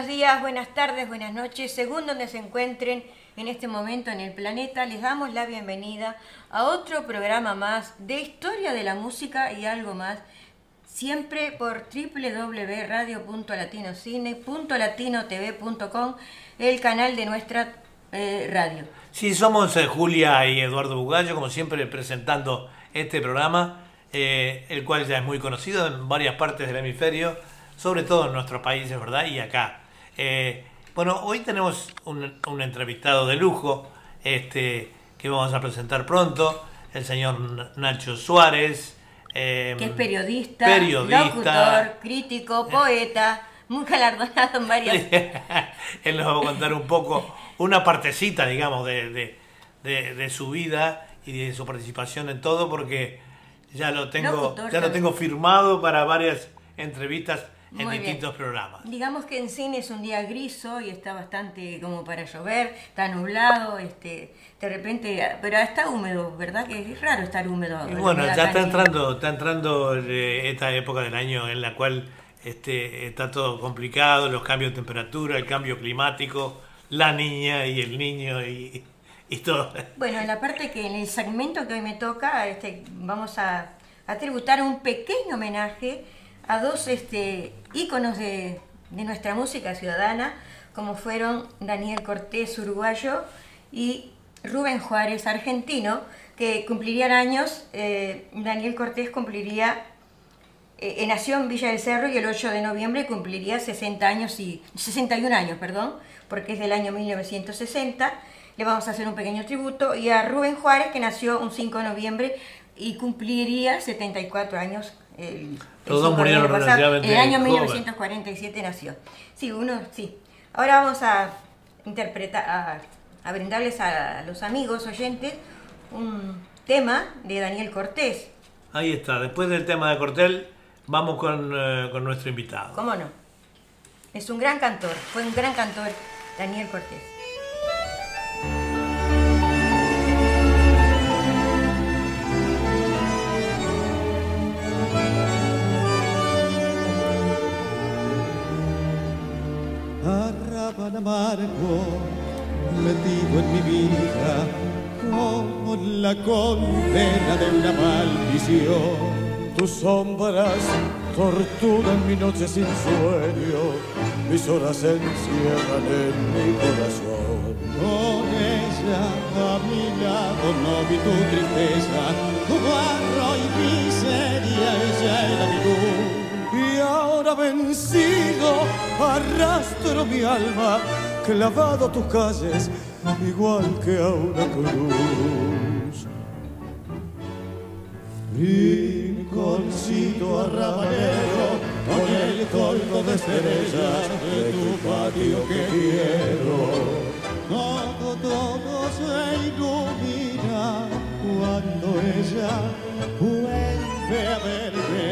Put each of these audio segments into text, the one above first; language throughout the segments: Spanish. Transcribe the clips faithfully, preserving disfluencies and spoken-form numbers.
buenos días, buenas tardes, buenas noches, según donde se encuentren en este momento en el planeta. Les damos la bienvenida a otro programa más de Historia de la Música y algo más, siempre por doble u doble u doble u punto radio punto latinocine punto latinotv punto com, el canal de nuestra eh, radio. Sí, somos eh, Julia y Eduardo Bugallo, como siempre, presentando este programa, eh, el cual ya es muy conocido en varias partes del hemisferio, sobre todo en nuestros países, ¿verdad? Y acá. Eh, bueno, hoy tenemos un, un entrevistado de lujo, este, que vamos a presentar pronto, el señor Nacho Suárez. Eh, que es periodista, periodista, locutor, crítico, poeta, muy galardonado en varias... Él nos va a contar un poco, una partecita, digamos, de, de, de, de su vida y de su participación en todo, porque ya lo tengo, locutor, ya lo tengo firmado para varias entrevistas en muy distintos bien. programas. Digamos que en cine es un día gris y está bastante como para llover, está nublado, este, de repente, pero está húmedo, ¿verdad? Que es raro estar húmedo. Y bueno, ya está entrando, está entrando esta época del año en la cual este, está todo complicado, los cambios de temperatura, el cambio climático, la niña y el niño y, y todo. Bueno, en la parte que en el segmento que hoy me toca, este, vamos a, a tributar un pequeño homenaje a dos este, íconos de, de nuestra música ciudadana, como fueron Daniel Cortés, uruguayo, y Rubén Juárez, argentino, que cumplirían años. eh, Daniel Cortés cumpliría, eh, nació en Villa del Cerro y el ocho de noviembre cumpliría sesenta años y, sesenta y un años, perdón, porque es del año mil novecientos sesenta, le vamos a hacer un pequeño tributo, y a Rubén Juárez, que nació un cinco de noviembre y cumpliría setenta y cuatro años. El, Los dos murieron relativamente. En el año mil novecientos cuarenta y siete nació. Sí, uno, sí. Ahora vamos a interpretar, a, a brindarles a los amigos oyentes un tema de Daniel Cortés. Ahí está, después del tema de Cortés, vamos con, eh, con nuestro invitado. ¿Cómo no? Es un gran cantor, fue un gran cantor Daniel Cortés. Arrabal amargo metido en mi vida como la condena de una maldición. Tus sombras torturan mi noche sin sueño, mis horas se encierran en mi corazón. Con ella a mi lado no vi tu tristeza, tu barro y miseria, ella era mi luz. Y ahora vencido, arrastro mi alma, clavado a tus calles, igual que a una cruz. Rinconcito arrabalero, con el colmo de estrellas de tu patio que quiero. Todo, todo se ilumina cuando ella vuelve a verme.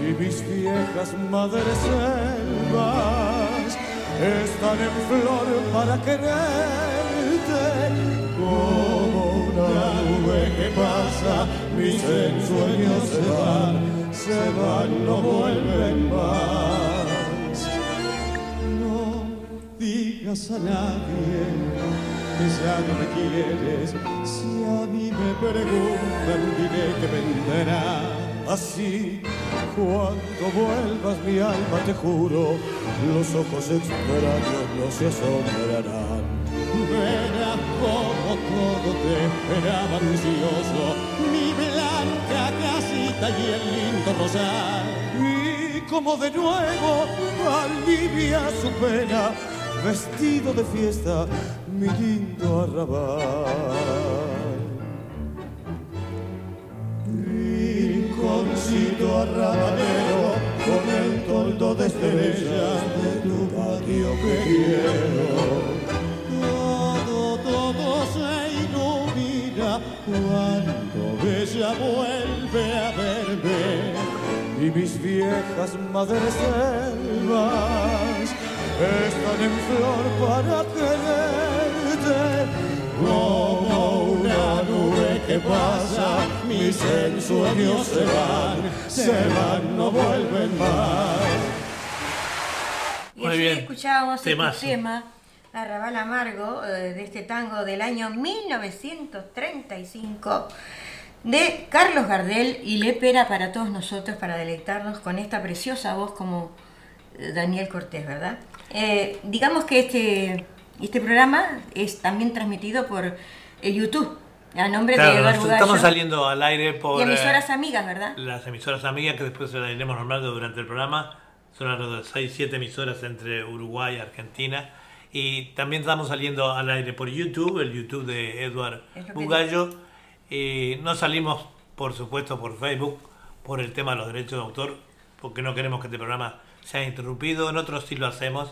Y mis viejas madres selvas están en flor para quererte. Como una nube que pasa, mis ensueños se van, se van, no vuelven más. No digas a nadie que ya no me quieres. Si a mí me preguntan, diré que vendrás. Así, cuando vuelvas mi alma, te juro, los ojos extraños no se asombrarán. Verás como todo te esperaba ansioso, mi blanca casita y el lindo rosal. Y como de nuevo alivia su pena, vestido de fiesta, mi lindo arrabal. Rinconcito arrabalero, con el toldo de estrellas de tu patio que quiero. Todo, todo se ilumina cuando ella vuelve a verme. Y mis viejas madres selvas están en flor para quererte. Como una nube que pasa, mis ensueños se van, se van, no vuelven más. Y así escuchábamos este tema, Arrabal Amargo, de este tango del año mil novecientos treinta y cinco de Carlos Gardel y Le Pera para todos nosotros, para deleitarnos con esta preciosa voz como Daniel Cortés, ¿verdad? Eh, digamos que este, este programa es también transmitido por eh, YouTube. A nombre claro, de Eduard Bugallo. Estamos saliendo al aire por... Y emisoras eh, amigas, ¿verdad? Las emisoras amigas que después se las iremos nombrando durante el programa. Son alrededor de seis, siete emisoras entre Uruguay y Argentina. Y también estamos saliendo al aire por YouTube, el YouTube de Eduard Bugallo. Y no salimos, por supuesto, por Facebook, por el tema de los derechos de autor, porque no queremos que este programa sea interrumpido. En otros sí lo hacemos.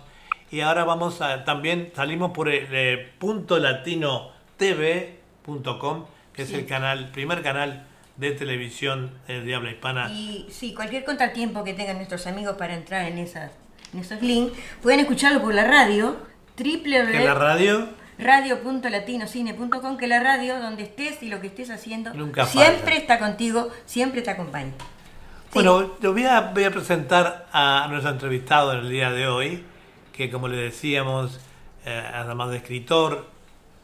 Y ahora vamos a... También salimos por el eh, Punto Latino T V... Com, que sí. es el canal, primer canal de televisión eh, de habla hispana. Y sí, cualquier contratiempo que tengan nuestros amigos para entrar en, esas, en esos links, pueden escucharlo por la radio, doble u doble u doble u punto radio punto latinocine punto com, que la radio, donde estés y lo que estés haciendo, nunca siempre pasa. Está contigo, siempre te acompaña. Sí. Bueno, yo voy a, voy a presentar a nuestro entrevistado en el día de hoy, que como le decíamos, eh, además de escritor,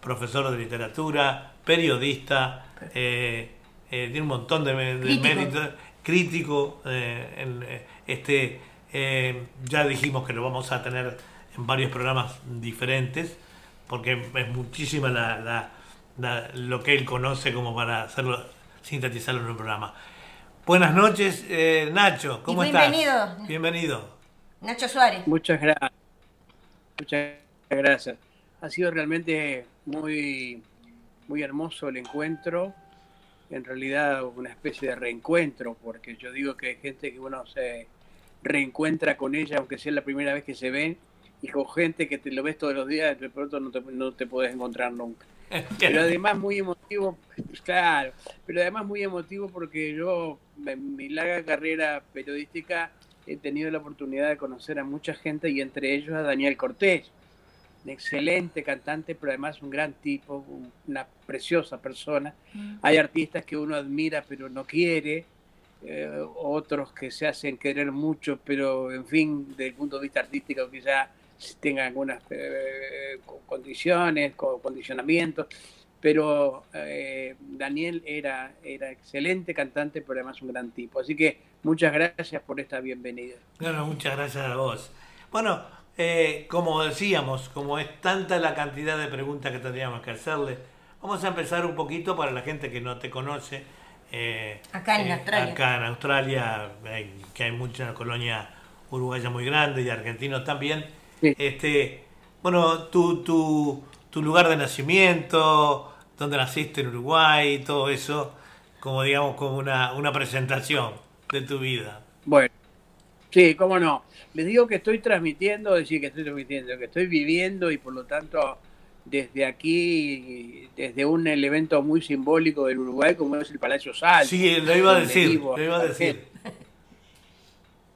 profesor de literatura, periodista, eh, eh, tiene un montón de, de méritos, crítico, eh, en, eh, este, eh, ya dijimos que lo vamos a tener en varios programas diferentes, porque es muchísima la, la, la, lo que él conoce como para hacerlo, sintetizarlo en un programa. Buenas noches, eh, Nacho, ¿cómo estás? Bienvenido. Bienvenido. Nacho Suárez. Muchas gracias. Muchas gracias. Ha sido realmente muy... muy hermoso el encuentro, en realidad una especie de reencuentro, porque yo digo que hay gente que uno se reencuentra con ella, aunque sea la primera vez que se ven, y con gente que te lo ves todos los días, de pronto no te, no te podés encontrar nunca. Pero además muy emotivo, claro, pero además muy emotivo porque yo, en mi larga carrera periodística, he tenido la oportunidad de conocer a mucha gente, y entre ellos a Daniel Cortés. Un excelente cantante, pero además un gran tipo, una preciosa persona. Hay artistas que uno admira pero no quiere, eh, otros que se hacen querer mucho, pero en fin, desde el punto de vista artístico quizá tengan algunas eh, condiciones, condicionamientos, pero eh, Daniel era, era excelente cantante, pero además un gran tipo. Así que muchas gracias por esta bienvenida. Bueno, muchas gracias a vos. Bueno... Eh, como decíamos, como es tanta la cantidad de preguntas que tendríamos que hacerle, vamos a empezar un poquito para la gente que no te conoce. Eh, acá en eh, Australia. Acá en Australia, eh, que hay mucha colonia uruguaya muy grande y argentinos también. Sí. Este, bueno, tu, tu, tu lugar de nacimiento, donde naciste en Uruguay, todo eso, como digamos, como una, una presentación de tu vida. Bueno. Sí, cómo no. Les digo que estoy transmitiendo, decir que estoy transmitiendo, que estoy viviendo y por lo tanto desde aquí, desde un elemento muy simbólico del Uruguay como es el Palacio Sal. Sí, lo iba a decir, vivo, lo iba a decir.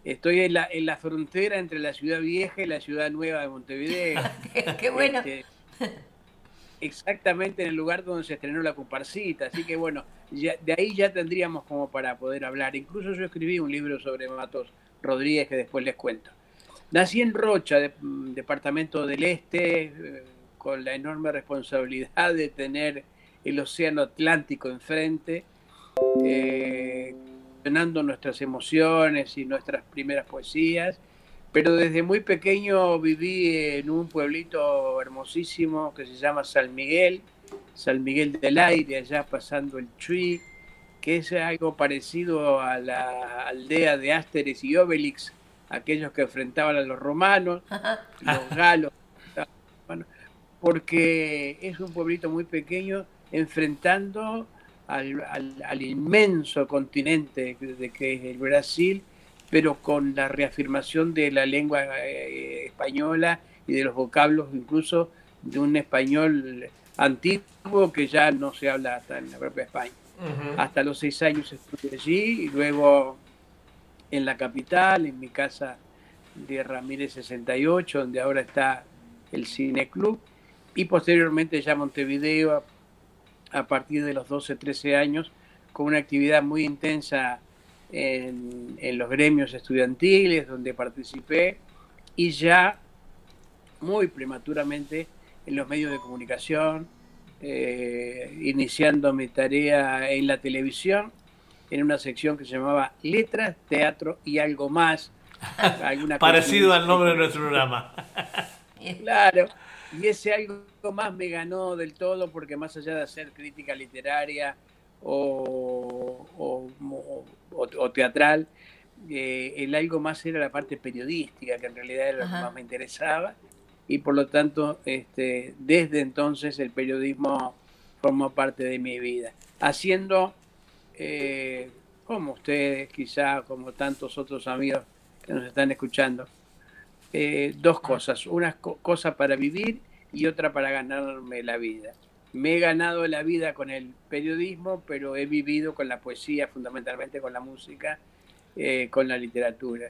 Estoy en la, en la frontera entre la ciudad vieja y la ciudad nueva de Montevideo. Qué bueno. Este, exactamente en el lugar donde se estrenó la comparsita, así que bueno, ya, de ahí ya tendríamos como para poder hablar. Incluso yo escribí un libro sobre Matos Rodríguez, que después les cuento. Nací en Rocha, de, departamento del Este, eh, con la enorme responsabilidad de tener el océano Atlántico enfrente, eh, llenando nuestras emociones y nuestras primeras poesías, pero desde muy pequeño viví en un pueblito hermosísimo que se llama San Miguel, San Miguel del Aire, allá pasando el Chuy, que es algo parecido a la aldea de Asterix y Obelix, aquellos que enfrentaban a los romanos, los galos, porque es un pueblito muy pequeño enfrentando al, al, al inmenso continente de que es el Brasil, pero con la reafirmación de la lengua eh, española y de los vocablos incluso de un español antiguo que ya no se habla hasta en la propia España. Uh-huh. Hasta los seis años estuve allí y luego en la capital, en mi casa de Ramírez sesenta y ocho, donde ahora está el Cine Club, y posteriormente ya Montevideo a, a partir de los doce, trece años, con una actividad muy intensa en, en los gremios estudiantiles, donde participé y ya muy prematuramente en los medios de comunicación, eh, iniciando mi tarea en la televisión, en una sección que se llamaba Letras, Teatro y Algo Más. Alguna Parecido al nombre de nuestro programa. Claro, y ese algo más me ganó del todo, porque más allá de hacer crítica literaria o, o, o, o teatral, eh, el algo más era la parte periodística, que en realidad era lo que más me interesaba, y por lo tanto este, desde entonces el periodismo formó parte de mi vida, haciendo eh, como ustedes quizá, como tantos otros amigos que nos están escuchando, eh, dos cosas, una co- cosa para vivir y otra para ganarme la vida. Me he ganado la vida con el periodismo, pero he vivido con la poesía, fundamentalmente con la música, eh, con la literatura.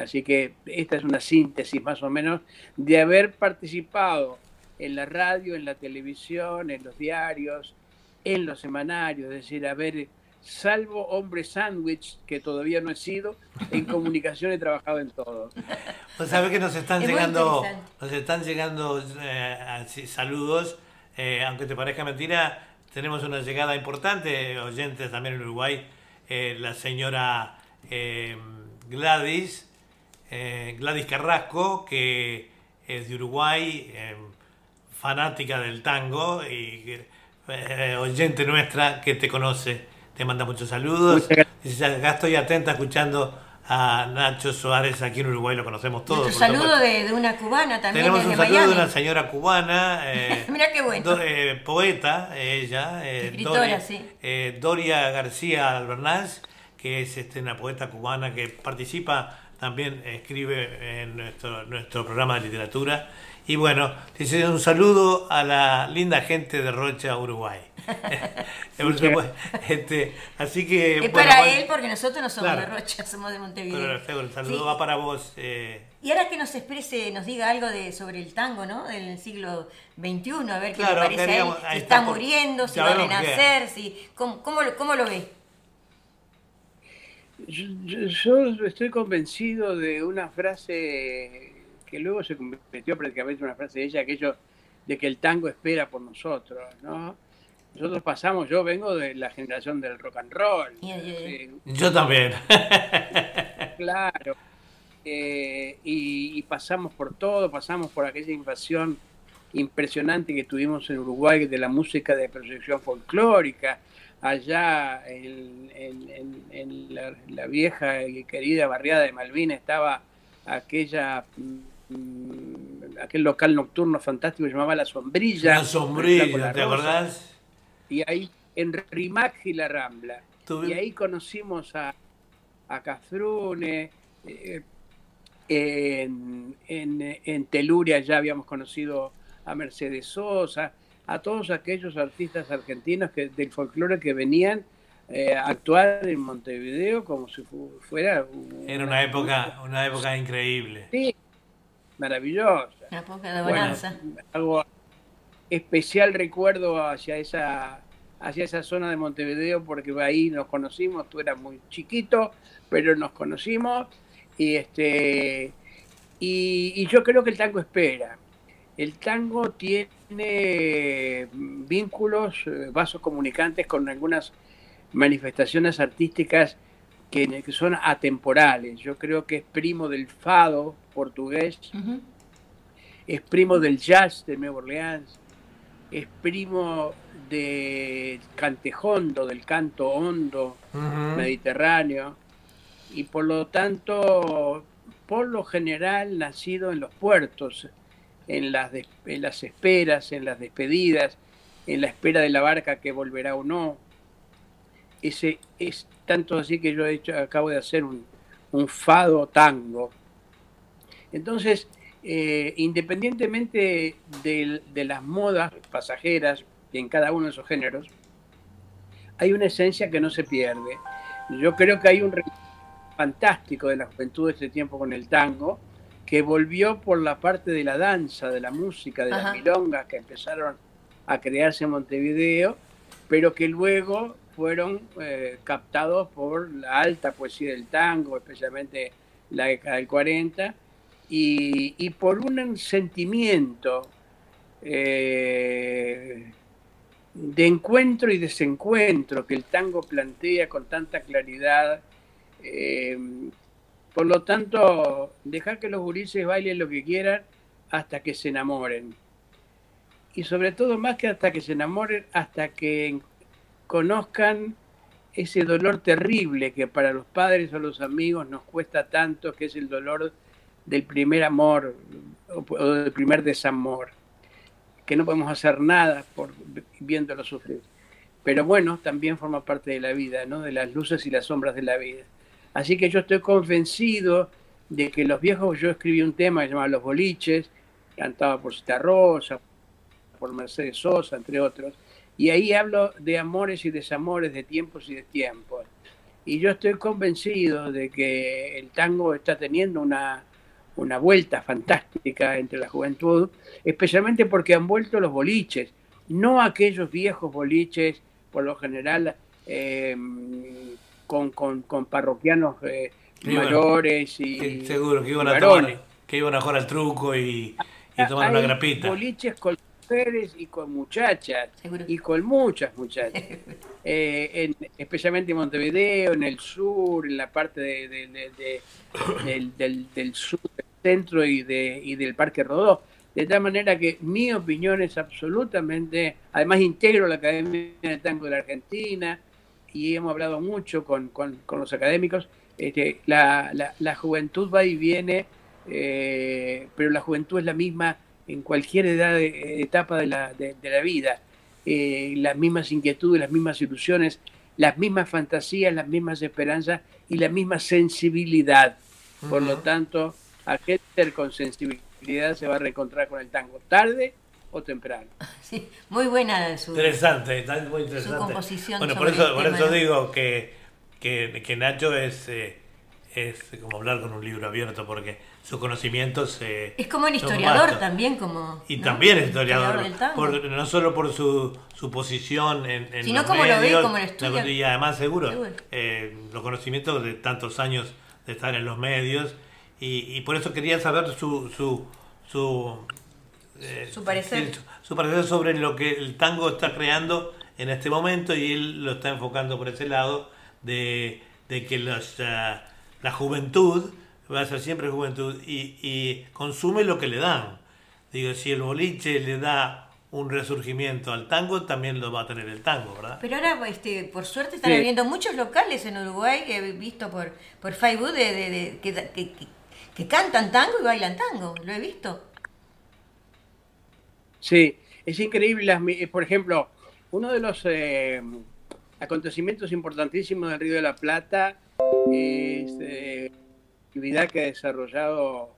Así que esta es una síntesis más o menos de haber participado en la radio, en la televisión, en los diarios, en los semanarios, es decir, haber... salvo hombre sándwich, que todavía no he sido, en comunicación he trabajado en todo. Pues sabés que nos están es llegando, nos están llegando eh, saludos, eh, aunque te parezca mentira, tenemos una llegada importante, oyentes también en Uruguay, eh, la señora eh, Gladys, eh, Gladys Carrasco, que es de Uruguay, eh, fanática del tango y eh, oyente nuestra que te conoce. Te manda muchos saludos. Dice, acá estoy atenta escuchando a Nacho Suárez, aquí en Uruguay lo conocemos todos. Un saludo de, de una cubana también. Tenemos un saludo Miami. De una señora cubana. Eh, Mirá qué bueno. Do, eh, poeta, ella. Eh, Escritora, Doria, sí. Eh, Doria García Albernaz, que es este, una poeta cubana que participa, también escribe en nuestro, nuestro programa de literatura. Y bueno, dice un saludo a la linda gente de Rocha, Uruguay. Este, así que, es bueno, para bueno, él, porque nosotros no somos claro. de Rocha, somos de Montevideo. Pero el saludo sí. va para vos. Eh. Y ahora que nos exprese, nos diga algo de sobre el tango, ¿no? Del siglo veintiuno, a ver qué claro, le parece a él. Si está por, muriendo, si va a renacer, si, ¿cómo, cómo, cómo lo ve? Yo, yo estoy convencido de una frase... que luego se convirtió prácticamente en una frase de ella, aquello de que el tango espera por nosotros, ¿no? Nosotros pasamos, yo vengo de la generación del rock and roll. Yeah, yeah. Eh, yo también. Claro. Eh, y, y pasamos por todo, pasamos por aquella invasión impresionante que tuvimos en Uruguay de la música de proyección folclórica, allá en, en, en, en la, la vieja y querida barriada de Malvinas estaba aquella... aquel local nocturno fantástico que llamaba La Sombrilla. La Sombrilla, ¿te acordás? Y ahí, en Rimac y la Rambla. ¿Tú? Y ahí conocimos a, a Cafrune, eh, en, en, en Teluria ya habíamos conocido a Mercedes Sosa, a todos aquellos artistas argentinos que, del folclore que venían eh, a actuar en Montevideo como si fu- fuera... Una, Era una época, una época increíble. Sí. Maravillosa. La poca de bonanza. Bueno, hago especial recuerdo hacia esa, hacia esa zona de Montevideo, porque ahí nos conocimos, tú eras muy chiquito, pero nos conocimos, y este y, y yo creo que el tango espera. El tango tiene vínculos, vasos comunicantes con algunas manifestaciones artísticas que son atemporales. Yo creo que es primo del fado portugués, uh-huh. es primo del jazz de Nueva Orleans, es primo del cantejondo, del canto hondo uh-huh. mediterráneo, y por lo tanto, por lo general, nacido en los puertos, en las, des- en las esperas, en las despedidas, en la espera de la barca que volverá o no. Ese es tanto así que yo he hecho, acabo de hacer un, un fado tango. Entonces, eh, independientemente de, de las modas pasajeras en cada uno de esos géneros, hay una esencia que no se pierde. Yo creo que hay un recorrido fantástico de la juventud de este tiempo con el tango, que volvió por la parte de la danza, de la música, de Ajá. las milongas que empezaron a crearse en Montevideo, pero que luego... fueron eh, captados por la alta poesía del tango, especialmente la década del cuarenta, y, y por un sentimiento eh, de encuentro y desencuentro que el tango plantea con tanta claridad. Eh, por lo tanto, dejar que los gurises bailen lo que quieran hasta que se enamoren. Y sobre todo, más que hasta que se enamoren, hasta que conozcan ese dolor terrible que para los padres o los amigos nos cuesta tanto, que es el dolor del primer amor o del primer desamor, que no podemos hacer nada por viéndolo sufrir. Pero bueno, también forma parte de la vida, ¿no? De las luces y las sombras de la vida. Así que yo estoy convencido de que los viejos, yo escribí un tema que se llamaba Los Boliches, cantado por Cita Rosa, por Mercedes Sosa, entre otros, y ahí hablo de amores y desamores, de tiempos y destiempos. Y yo estoy convencido de que el tango está teniendo una, una vuelta fantástica entre la juventud, especialmente porque han vuelto los boliches, no aquellos viejos boliches, por lo general, eh, Con, con, con parroquianos eh, mayores iban, y que, seguro que iban, a tomar, que iban a jugar al truco y, y tomar una grapita. Boliches con mujeres y con muchachas, ¿seguro? Y con muchas muchachas, eh, en, especialmente en Montevideo, en el sur, en la parte de, de, de, de, del, del, del sur, del centro y, de, y del Parque Rodó. De tal manera que mi opinión es absolutamente, además integro la Academia de Tango de la Argentina, y hemos hablado mucho con, con, con los académicos, este, la, la, la juventud va y viene, eh, pero la juventud es la misma en cualquier edad de, etapa de la, de, de la vida, eh, las mismas inquietudes, las mismas ilusiones, las mismas fantasías, las mismas esperanzas y la misma sensibilidad. Por uh-huh. lo tanto, aquel ser con sensibilidad se va a reencontrar con el tango, tarde o temprano. Sí, muy buena su, interesante, muy interesante. Su composición. Bueno, por eso, por eso digo que, que, que Nacho es, eh, es como hablar con un libro abierto, porque sus conocimientos... Eh, es como un historiador también, como... Y ¿no? también es historiador, por, no solo por su, su posición en, en sino los como medios, lo ve, como lo estudia. Y además seguro, seguro. Eh, los conocimientos de tantos años de estar en los medios, y, y por eso quería saber su... su, su Eh, su parecer. Su, su parecer sobre lo que el tango está creando en este momento, y él lo está enfocando por ese lado de, de que los, uh, la juventud va a ser siempre juventud y, y consume lo que le dan. Digo, si el boliche le da un resurgimiento al tango, también lo va a tener el tango, ¿verdad? Pero ahora, este, por suerte, están sí. abriendo muchos locales en Uruguay que he visto por, por Facebook de, de, de, que, que, que, que cantan tango y bailan tango, lo he visto. Sí, es increíble. Las, por ejemplo, uno de los eh, acontecimientos importantísimos del Río de la Plata es eh, la actividad que ha desarrollado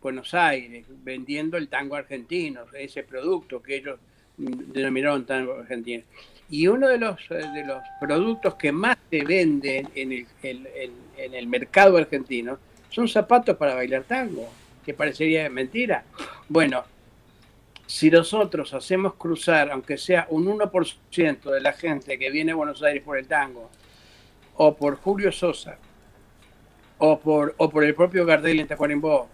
Buenos Aires, vendiendo el tango argentino, ese producto que ellos denominaron tango argentino. Y uno de los, de los productos que más se venden en el, el, el, en el mercado argentino son zapatos para bailar tango, que parecería mentira. Bueno, si nosotros hacemos cruzar, aunque sea un uno por ciento de la gente que viene a Buenos Aires por el tango, o por Julio Sosa, o por, o por el propio Gardel en Tacuarembó,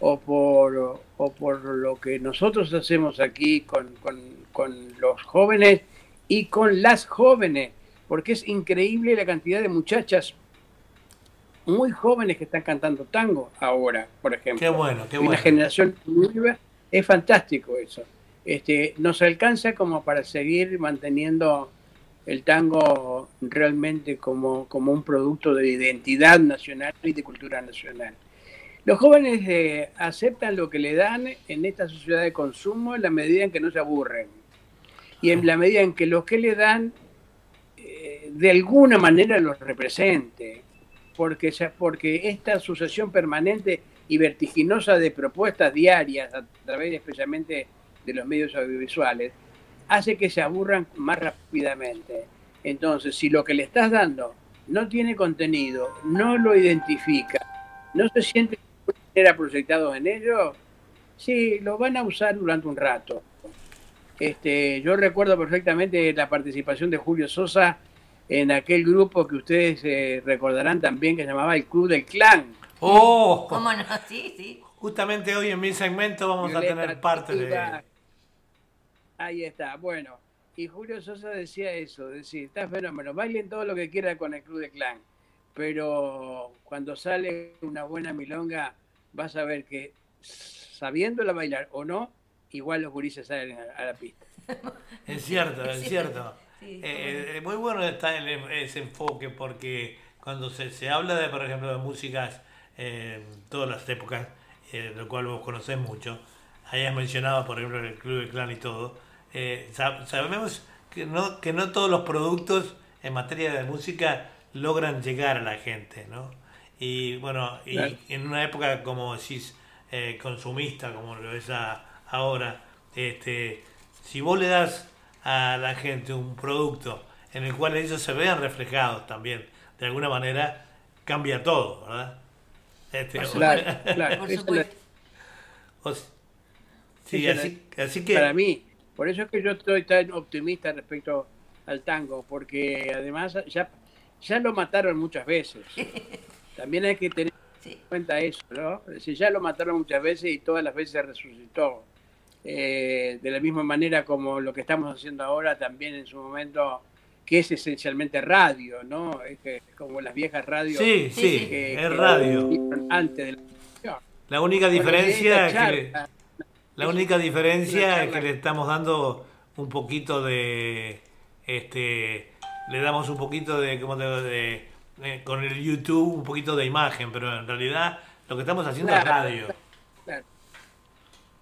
o por, o por lo que nosotros hacemos aquí con, con, con los jóvenes y con las jóvenes, porque es increíble la cantidad de muchachas muy jóvenes que están cantando tango ahora, por ejemplo. Qué bueno, qué bueno. Una generación nueva. Es fantástico eso. Este, nos alcanza como para seguir manteniendo el tango realmente como, como un producto de identidad nacional y de cultura nacional. Los jóvenes eh, aceptan lo que le dan en esta sociedad de consumo en la medida en que no se aburren. Y en la medida en que lo que le dan eh, de alguna manera los represente. Porque, porque esta sucesión permanente y vertiginosa de propuestas diarias, a través especialmente de los medios audiovisuales, hace que se aburran más rápidamente. Entonces, si lo que le estás dando no tiene contenido, no lo identifica, no se siente proyectado en ello, sí, lo van a usar durante un rato. Este, yo recuerdo perfectamente la participación de Julio Sosa en aquel grupo que ustedes eh, recordarán también, que se llamaba el Club del Clan. ¡Oh! ¿Cómo no? Sí, sí. Justamente hoy en mi segmento vamos Violeta a tener parte activa. De... Ahí está, bueno. Y Julio Sosa decía eso, decía, está fenómeno, bailen todo lo que quieran con el Club del Clan, pero cuando sale una buena milonga, vas a ver que sabiéndola bailar o no, igual los gurises salen a la pista. Es cierto, es cierto. Sí, sí, eh, muy bueno está el, ese enfoque, porque cuando se, se habla de, por ejemplo, de músicas, eh, todas las épocas, eh, lo cual vos conocés mucho, hayas mencionado, por ejemplo, el Club del Clan y todo, eh, sab sabemos que no, que no todos los productos en materia de música logran llegar a la gente, ¿no? Y bueno, y claro, en una época como decís, eh, consumista, como lo es a, ahora, este, si vos le das a la gente un producto en el cual ellos se vean reflejados también, de alguna manera cambia todo, ¿verdad? Este, claro, o... claro. o sea, sí, así, así que... Para mí, por eso es que yo estoy tan optimista respecto al tango, porque además ya, ya lo mataron muchas veces. También hay que tener en cuenta eso, ¿no? Es decir, ya lo mataron muchas veces y todas las veces resucitó. Eh, de la misma manera como lo que estamos haciendo ahora también en su momento, que es esencialmente radio, ¿no? Es que, como las viejas radios. Sí, sí, que, que es radio. Antes de la televisión. La única diferencia es que... La única diferencia es que le estamos dando un poquito de, este, le damos un poquito de, ¿cómo te digo? De, de, con el YouTube un poquito de imagen, pero en realidad lo que estamos haciendo claro, es radio. Claro,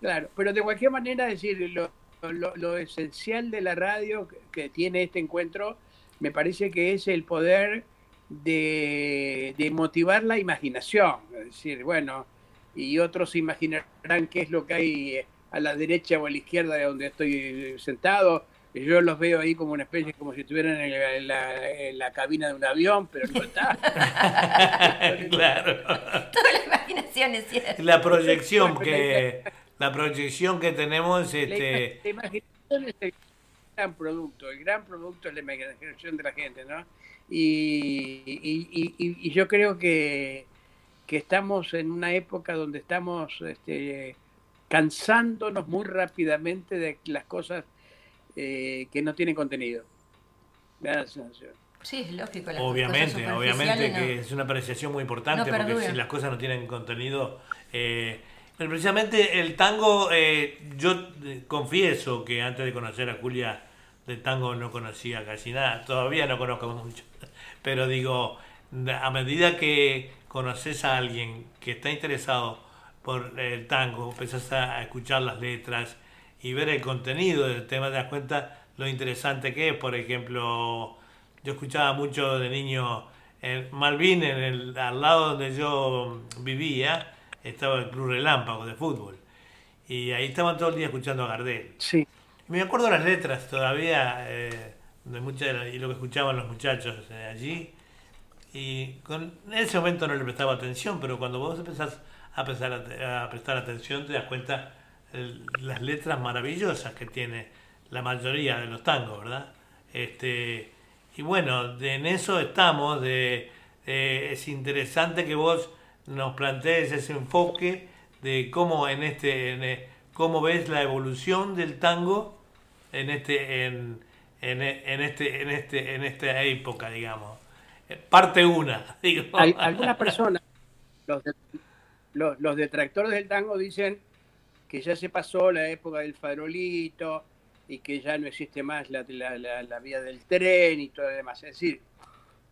claro, pero de cualquier manera, es decir, lo, lo, lo esencial de la radio que tiene este encuentro, me parece que es el poder de, de motivar la imaginación, es decir, bueno... y otros se imaginarán qué es lo que hay a la derecha o a la izquierda de donde estoy sentado. Yo los veo ahí como una especie, como si estuvieran en la, en la, en la cabina de un avión, pero no está. Claro. Toda la imaginación es cierta. La proyección que, la proyección que tenemos... Este... La imaginación es el gran producto. El gran producto es la imaginación de la gente, ¿no? Y, y, y, y yo creo que... que estamos en una época donde estamos este, cansándonos muy rápidamente de las cosas eh, que no tienen contenido. Sí, es lógico. Las obviamente, obviamente no, que es una apreciación muy importante, no, porque si las cosas no tienen contenido... Eh, pero precisamente el tango, eh, yo confieso que antes de conocer a Julia, del tango no conocía casi nada, todavía no conozco mucho, pero digo, a medida que... conoces a alguien que está interesado por el tango, empezás a escuchar las letras y ver el contenido del tema, te das cuenta lo interesante que es. Por ejemplo, yo escuchaba mucho de niño en Malvin, en el, al lado donde yo vivía, estaba el Club Relámpago de fútbol. Y ahí estaban todo el día escuchando a Gardel. Sí. Y me acuerdo las letras todavía, eh, de muchas, y lo que escuchaban los muchachos eh, allí. Y con, en ese momento no le prestaba atención, pero cuando vos empezás a, prestar, a prestar atención te das cuenta el, las letras maravillosas que tiene la mayoría de los tangos, ¿verdad? Este, y bueno, de, en eso estamos, de, de, es interesante que vos nos plantees ese enfoque de cómo, en este, en, cómo ves la evolución del tango en, este, en, en, en, este, en, este, en esta época, digamos. Parte una. Digo. Algunas personas, los, de, los, los detractores del tango dicen que ya se pasó la época del farolito y que ya no existe más la, la, la, la vía del tren y todo lo demás. Es decir,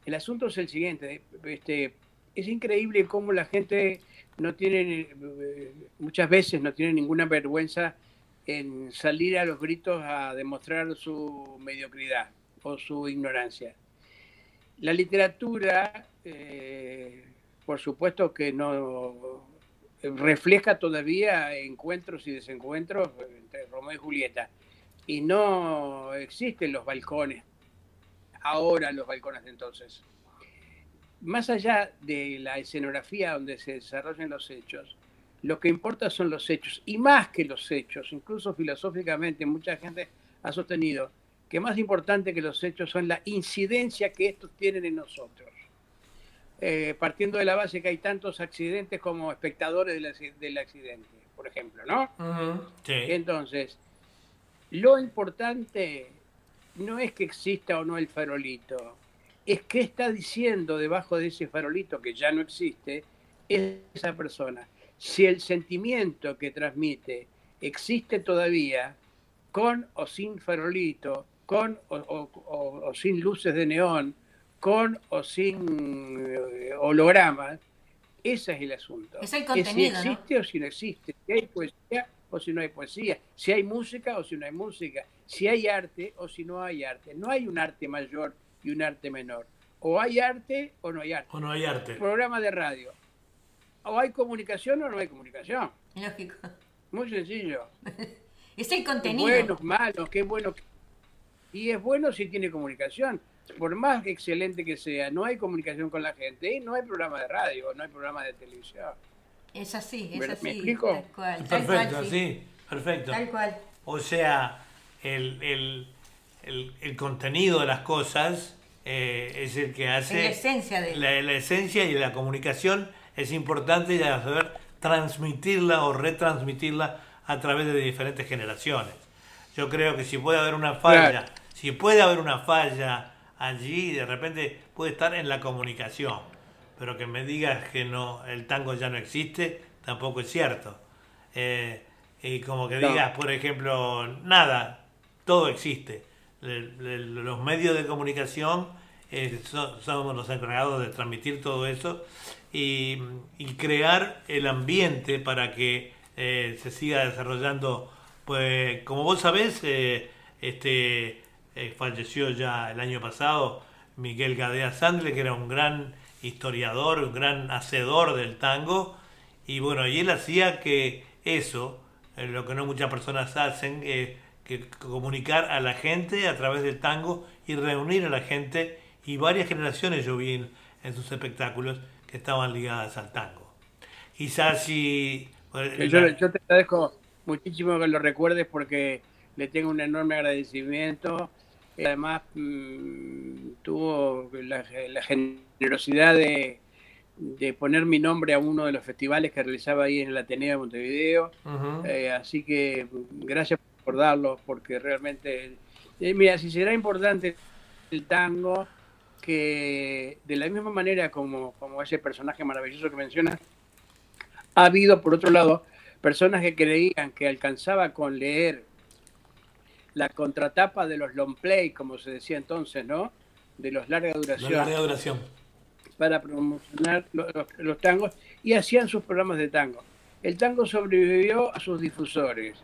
el asunto es el siguiente. Este, es increíble cómo la gente no tiene, muchas veces no tiene ninguna vergüenza en salir a los gritos a demostrar su mediocridad o su ignorancia. La literatura, eh, por supuesto que no refleja todavía encuentros y desencuentros entre Romeo y Julieta. Y no existen los balcones, ahora los balcones de entonces. Más allá de la escenografía donde se desarrollan los hechos, lo que importa son los hechos, y más que los hechos, incluso filosóficamente mucha gente ha sostenido que más importante que los hechos son la incidencia que estos tienen en nosotros. eh, partiendo de la base que hay tantos accidentes como espectadores del, del accidente, por ejemplo, ¿no? Uh-huh. Sí. Entonces, lo importante no es que exista o no el farolito, es qué está diciendo debajo de ese farolito que ya no existe esa persona. Si el sentimiento que transmite existe todavía, con o sin farolito, con o, o, o, o sin luces de neón, con o sin hologramas, ese es el asunto. Es el contenido, es si existe, ¿no?, o si no existe, si hay poesía o si no hay poesía, si hay música o si no hay música, si hay arte o si no hay arte. No hay un arte mayor y un arte menor. O hay arte o no hay arte. O no hay arte. Programa de radio. O hay comunicación o no hay comunicación. Lógico. Muy sencillo. Es el contenido. Buenos, malos, qué bueno. Y es bueno si tiene comunicación. Por más excelente que sea, no hay comunicación con la gente y no hay programa de radio, no hay programa de televisión. Es así, es ¿Me así. ¿Me explico? Tal cual. Perfecto, tal cual, sí. sí. Perfecto. Tal cual. O sea, el, el, el, el contenido de las cosas eh, es el que hace... La esencia de... La, la esencia y la comunicación... Es importante ya saber transmitirla o retransmitirla a través de diferentes generaciones. Yo creo que si puede haber una falla, claro. si puede haber una falla allí, de repente puede estar en la comunicación. Pero que me digas que no, el tango ya no existe, tampoco es cierto. Eh, y como que claro. digas, por ejemplo, nada, todo existe. Le, le, los medios de comunicación eh, son, son los encargados de transmitir todo eso. Y, y crear el ambiente para que eh, se siga desarrollando. Pues como vos sabés, eh, este, eh, falleció ya el año pasado Miguel Gadea Sandler, que era un gran historiador, un gran hacedor del tango, y bueno, y él hacía que eso, eh, lo que no muchas personas hacen, eh, que comunicar a la gente a través del tango y reunir a la gente, y varias generaciones yo vi en, en sus espectáculos que estaban ligadas al tango. Quizás si... Yo, yo te agradezco muchísimo que lo recuerdes porque le tengo un enorme agradecimiento. Además, mmm, tuvo la, la generosidad de, de poner mi nombre a uno de los festivales que realizaba ahí en el Ateneo de Montevideo. Uh-huh. eh, así que gracias por recordarlo, porque realmente... Eh, mira, si será importante el tango... que de la misma manera como, como ese personaje maravilloso que mencionas, ha habido, por otro lado, personas que creían que alcanzaba con leer la contratapa de los long play, como se decía entonces, ¿no? De los larga duración. La larga duración. Para promocionar los, los, los tangos, y hacían sus programas de tango. El tango sobrevivió a sus difusores,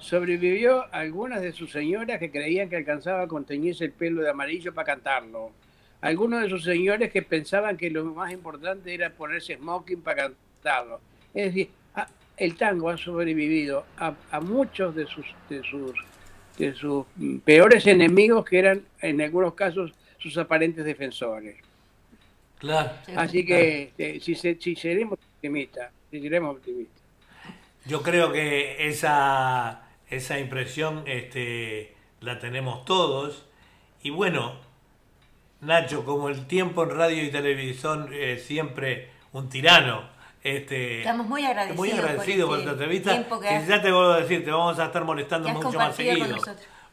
sobrevivió a algunas de sus señoras que creían que alcanzaba con teñirse el pelo de amarillo para cantarlo. Algunos de sus señores que pensaban que lo más importante era ponerse smoking para cantarlo. Es decir, el tango ha sobrevivido a, a muchos de sus, de, sus, de sus peores enemigos, que eran, en algunos casos, sus aparentes defensores. Claro. Así que, eh, si, se, si seremos optimistas, si seremos optimistas. Yo creo que esa, esa impresión este, la tenemos todos. Y bueno... Nacho, como el tiempo en radio y televisión eh, siempre un tirano. Este, Estamos muy agradecidos, muy agradecidos por, por tu entrevista. Que, que has, ya te vuelvo a decir, te vamos a estar molestando mucho más seguido.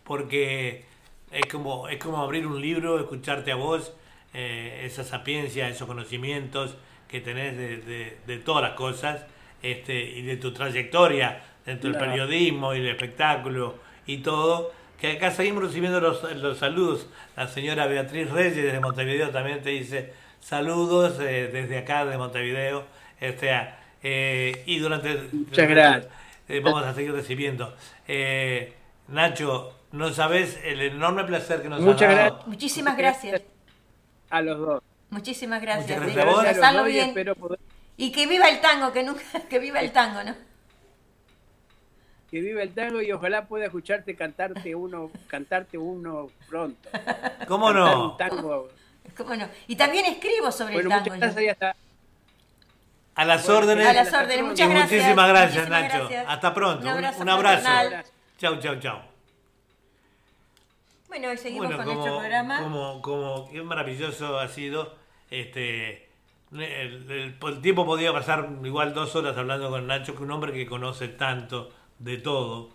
Porque es como, es como abrir un libro, escucharte a vos, eh, esa sapiencia, esos conocimientos que tenés de, de, de todas las cosas, este, y de tu trayectoria dentro del claro. periodismo y el espectáculo y todo. Que acá seguimos recibiendo los, los saludos. La señora Beatriz Reyes desde Montevideo también te dice saludos eh, desde acá de Montevideo. Este, eh, y durante... Muchas gracias. Eh, vamos a seguir recibiendo. Eh, Nacho, no sabes el enorme placer que nos Muchas ha dado. Gracias. Muchísimas gracias. A los dos. Muchísimas gracias. Muchas gracias, gracias a los dos, bien. Y, poder... y que viva el tango, que nunca... Que viva el tango, ¿no? Que viva el tango y ojalá pueda escucharte cantarte uno, cantarte uno pronto. ¿Cómo no? Tango. ¿Cómo no? Y también escribo sobre bueno, el tango. Gracias, ¿no? hasta... A las bueno, órdenes. A las órdenes. Muchas y gracias. Muchísimas gracias, muchísimas Nacho. Gracias. Hasta pronto. Un abrazo. Un abrazo. Chau, chau, chau. Bueno, hoy seguimos bueno, con como, nuestro programa. Como, como, qué maravilloso ha sido este El, el, el tiempo podía pasar igual dos horas hablando con Nacho, que es un hombre que conoce tanto de todo.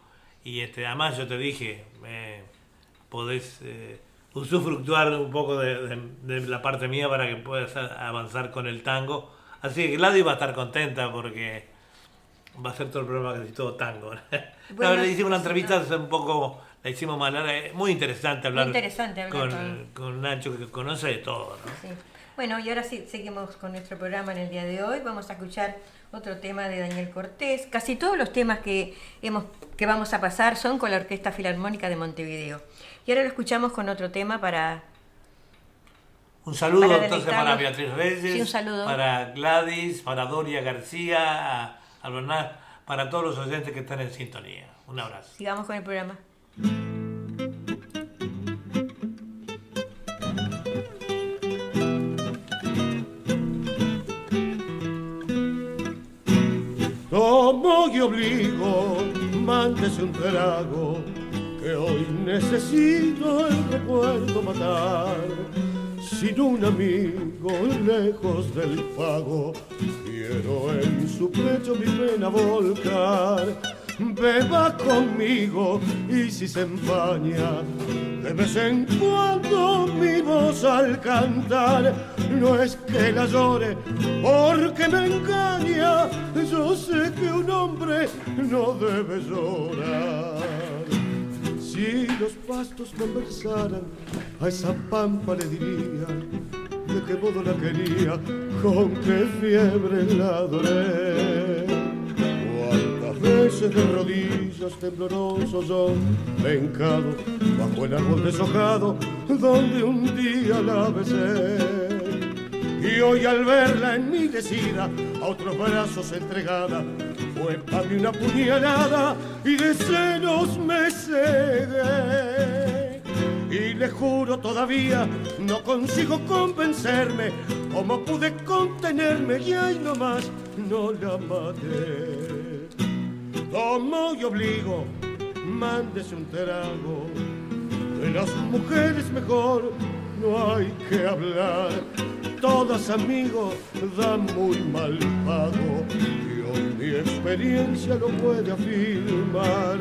Y este, además yo te dije, eh, podés eh, usufructuar un poco de, de, de la parte mía para que puedas avanzar con el tango. Así que Gladys va a estar contenta porque va a ser todo el programa casi todo tango. Bueno, no, le hicimos una entrevista no. un poco, la hicimos mal, muy interesante hablar, muy interesante hablar con, con Nacho, que conoce de todo, ¿no? Sí. Bueno, y ahora sí, seguimos con nuestro programa en el día de hoy. Vamos a escuchar otro tema de Daniel Cortés. Casi todos los temas que, hemos, que vamos a pasar son con la Orquesta Filarmónica de Montevideo. Y ahora lo escuchamos con otro tema para... Un saludo para entonces para Beatriz Reyes, sí, un saludo. Para Gladys, para Doria García Albernaz, para todos los oyentes que están en sintonía. Un abrazo. Sigamos con el programa. Como que obligo, mándese un trago, que hoy necesito el recuerdo matar. Sin un amigo lejos del pago, quiero en su pecho mi pena volcar. Beba conmigo y si se empaña, de vez en cuando mi voz al cantar. No es que la llore porque me engaña, yo sé que un hombre no debe llorar. Si los pastos conversaran, a esa pampa le diría de qué modo la quería, con qué fiebre la adoré. Cuántas veces de rodillas tembloroso yo me encado bajo el árbol deshojado donde un día la besé. Y hoy al verla enmudecida, a otros brazos entregada, fue para mí una puñalada y de celos me cegué. Y le juro todavía, no consigo convencerme, cómo pude contenerme y ahí nomás no la maté. Tomo y obligo, mándese un trago, de las mujeres mejor no hay que hablar. Todas, amigos, dan muy mal pago y hoy mi experiencia lo puede afirmar.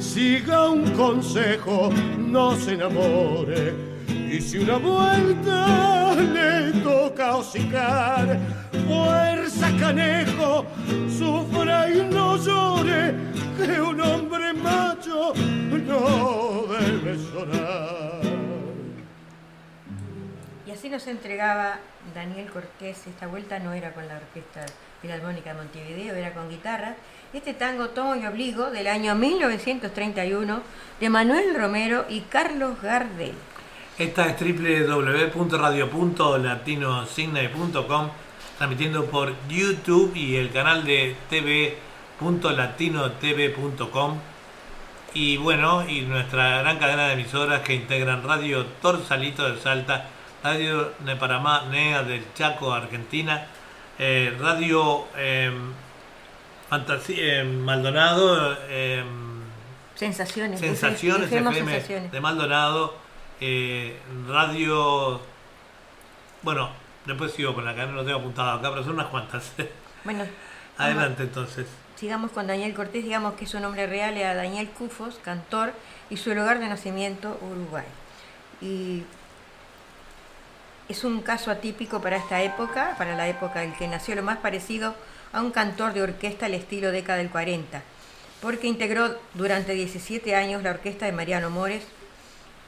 Siga un consejo, no se enamore y si una vuelta le toca hocicar, fuerza canejo, sufra y no llore, que un hombre macho no debe llorar. Y así nos entregaba Daniel Cortés. Esta vuelta no era con la Orquesta Filarmónica de Montevideo, era con guitarra. Este tango Tomo y Obligo del año mil novecientos treinta y uno de Manuel Romero y Carlos Gardel. Esta es doble u doble u doble u punto radio punto latino signa punto com, transmitiendo por YouTube y el canal de tv punto latino tv punto com. Y bueno, y nuestra gran cadena de emisoras que integran Radio Torsalito de Salta, Radio Neparamá, Nea del Chaco, Argentina, eh, Radio eh, Fantasía, eh, Maldonado, eh, Sensaciones, Sensaciones F M Sensaciones de Maldonado, eh, Radio... Bueno, después sigo con la cadena, no tengo apuntado acá, pero son unas cuantas. Bueno, adelante entonces. Sigamos con Daniel Cortés, digamos que su nombre real era Daniel Cufos, cantor, y su lugar de nacimiento, Uruguay. Y... es un caso atípico para esta época, para la época en que nació, lo más parecido a un cantor de orquesta al estilo década del cuarenta, porque integró durante diecisiete años la orquesta de Mariano Mores.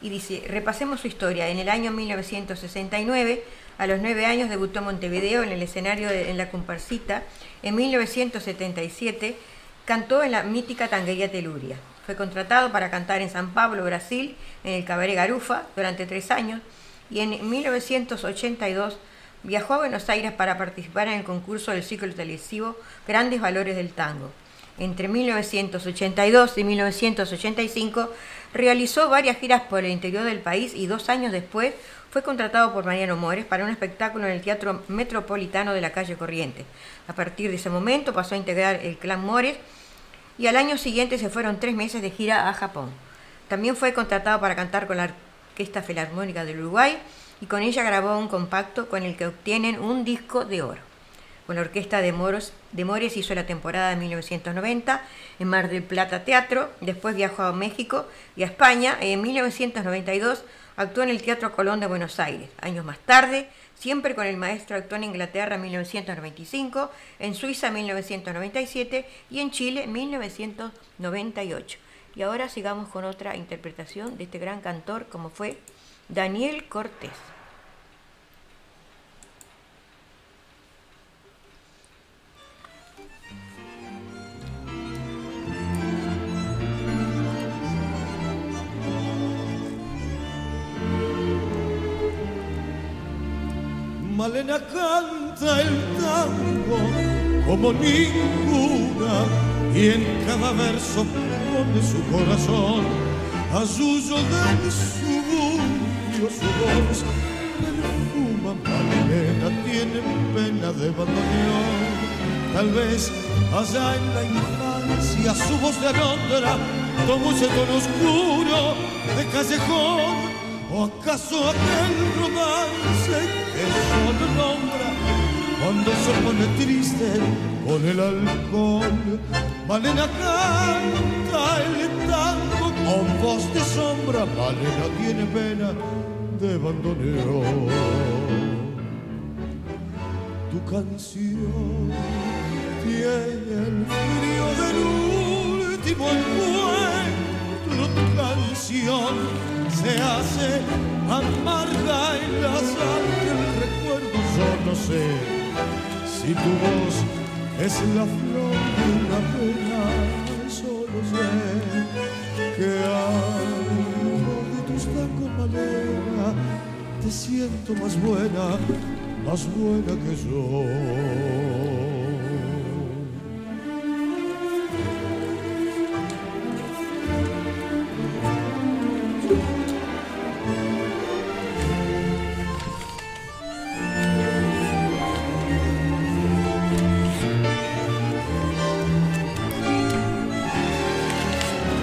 Y dice, repasemos su historia. En el año mil novecientos sesenta y nueve, a los nueve años, debutó en Montevideo en el escenario de, en la comparsita. En mil novecientos setenta y siete cantó en la mítica tanguería Teluria. Fue contratado para cantar en San Pablo, Brasil, en el Cabaret Garufa durante tres años. Y en mil novecientos ochenta y dos viajó a Buenos Aires para participar en el concurso del ciclo televisivo Grandes Valores del Tango. Entre mil novecientos ochenta y dos y mil novecientos ochenta y cinco realizó varias giras por el interior del país y dos años después fue contratado por Mariano Mores para un espectáculo en el Teatro Metropolitano de la calle Corrientes. A partir de ese momento pasó a integrar el Clan Mores y al año siguiente se fueron tres meses de gira a Japón. También fue contratado para cantar con la Orquesta Filarmónica del Uruguay y con ella grabó un compacto con el que obtienen un disco de oro. Con la orquesta de, Moros, de Mores hizo la temporada de mil novecientos noventa en Mar del Plata Teatro, después viajó a México y a España y en mil novecientos noventa y dos actuó en el Teatro Colón de Buenos Aires. Años más tarde, siempre con el maestro, actuó en Inglaterra en mil novecientos noventa y cinco, en Suiza en mil novecientos noventa y siete y en Chile en mil novecientos noventa y ocho. Y ahora sigamos con otra interpretación de este gran cantor como fue Daniel Cortés. Malena canta el tango como ninguna y en cada verso pone su corazón. Azullo de su bullo, su voz perfuma. Malena tiene pena de bandoneón. Tal vez allá en la infancia su voz de alondra tomó ese tono oscuro de callejón. ¿O acaso aquel romance que solo nombra cuando se pone triste con el alcohol? Malena canta el tango con voz de sombra. Malena tiene pena de bandoneón. Tu canción tiene el frío del último encuentro. Tu canción se hace amarga en la sangre del recuerdo. Yo no sé si tu voz es la flor de una pena. Solo sé que algo de tus tangos, Malena, te siento más buena, más buena que yo.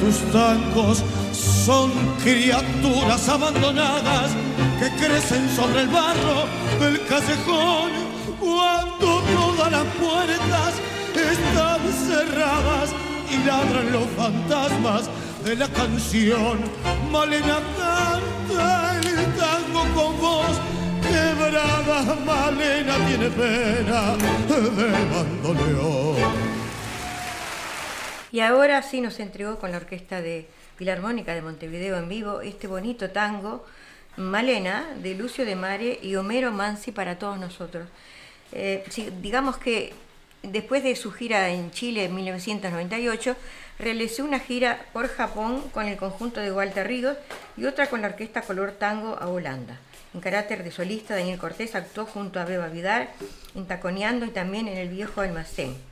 Tus tangos son criaturas abandonadas que crecen sobre el barro del callejón cuando todas las puertas están cerradas y ladran los fantasmas de la canción. Malena canta el tango con voz quebrada. Malena tiene pena de bandoneón. Y ahora sí nos entregó con la Orquesta de Filarmónica de Montevideo en vivo este bonito tango, Malena, de Lucio de Mare y Homero Manzi para todos nosotros. Eh, digamos que después de su gira en Chile en mil novecientos noventa y ocho, realizó una gira por Japón con el conjunto de Walter Ríos y otra con la Orquesta Color Tango a Holanda. En carácter de solista, Daniel Cortés actuó junto a Beba Vidal, en Taconeando y también en El Viejo Almacén.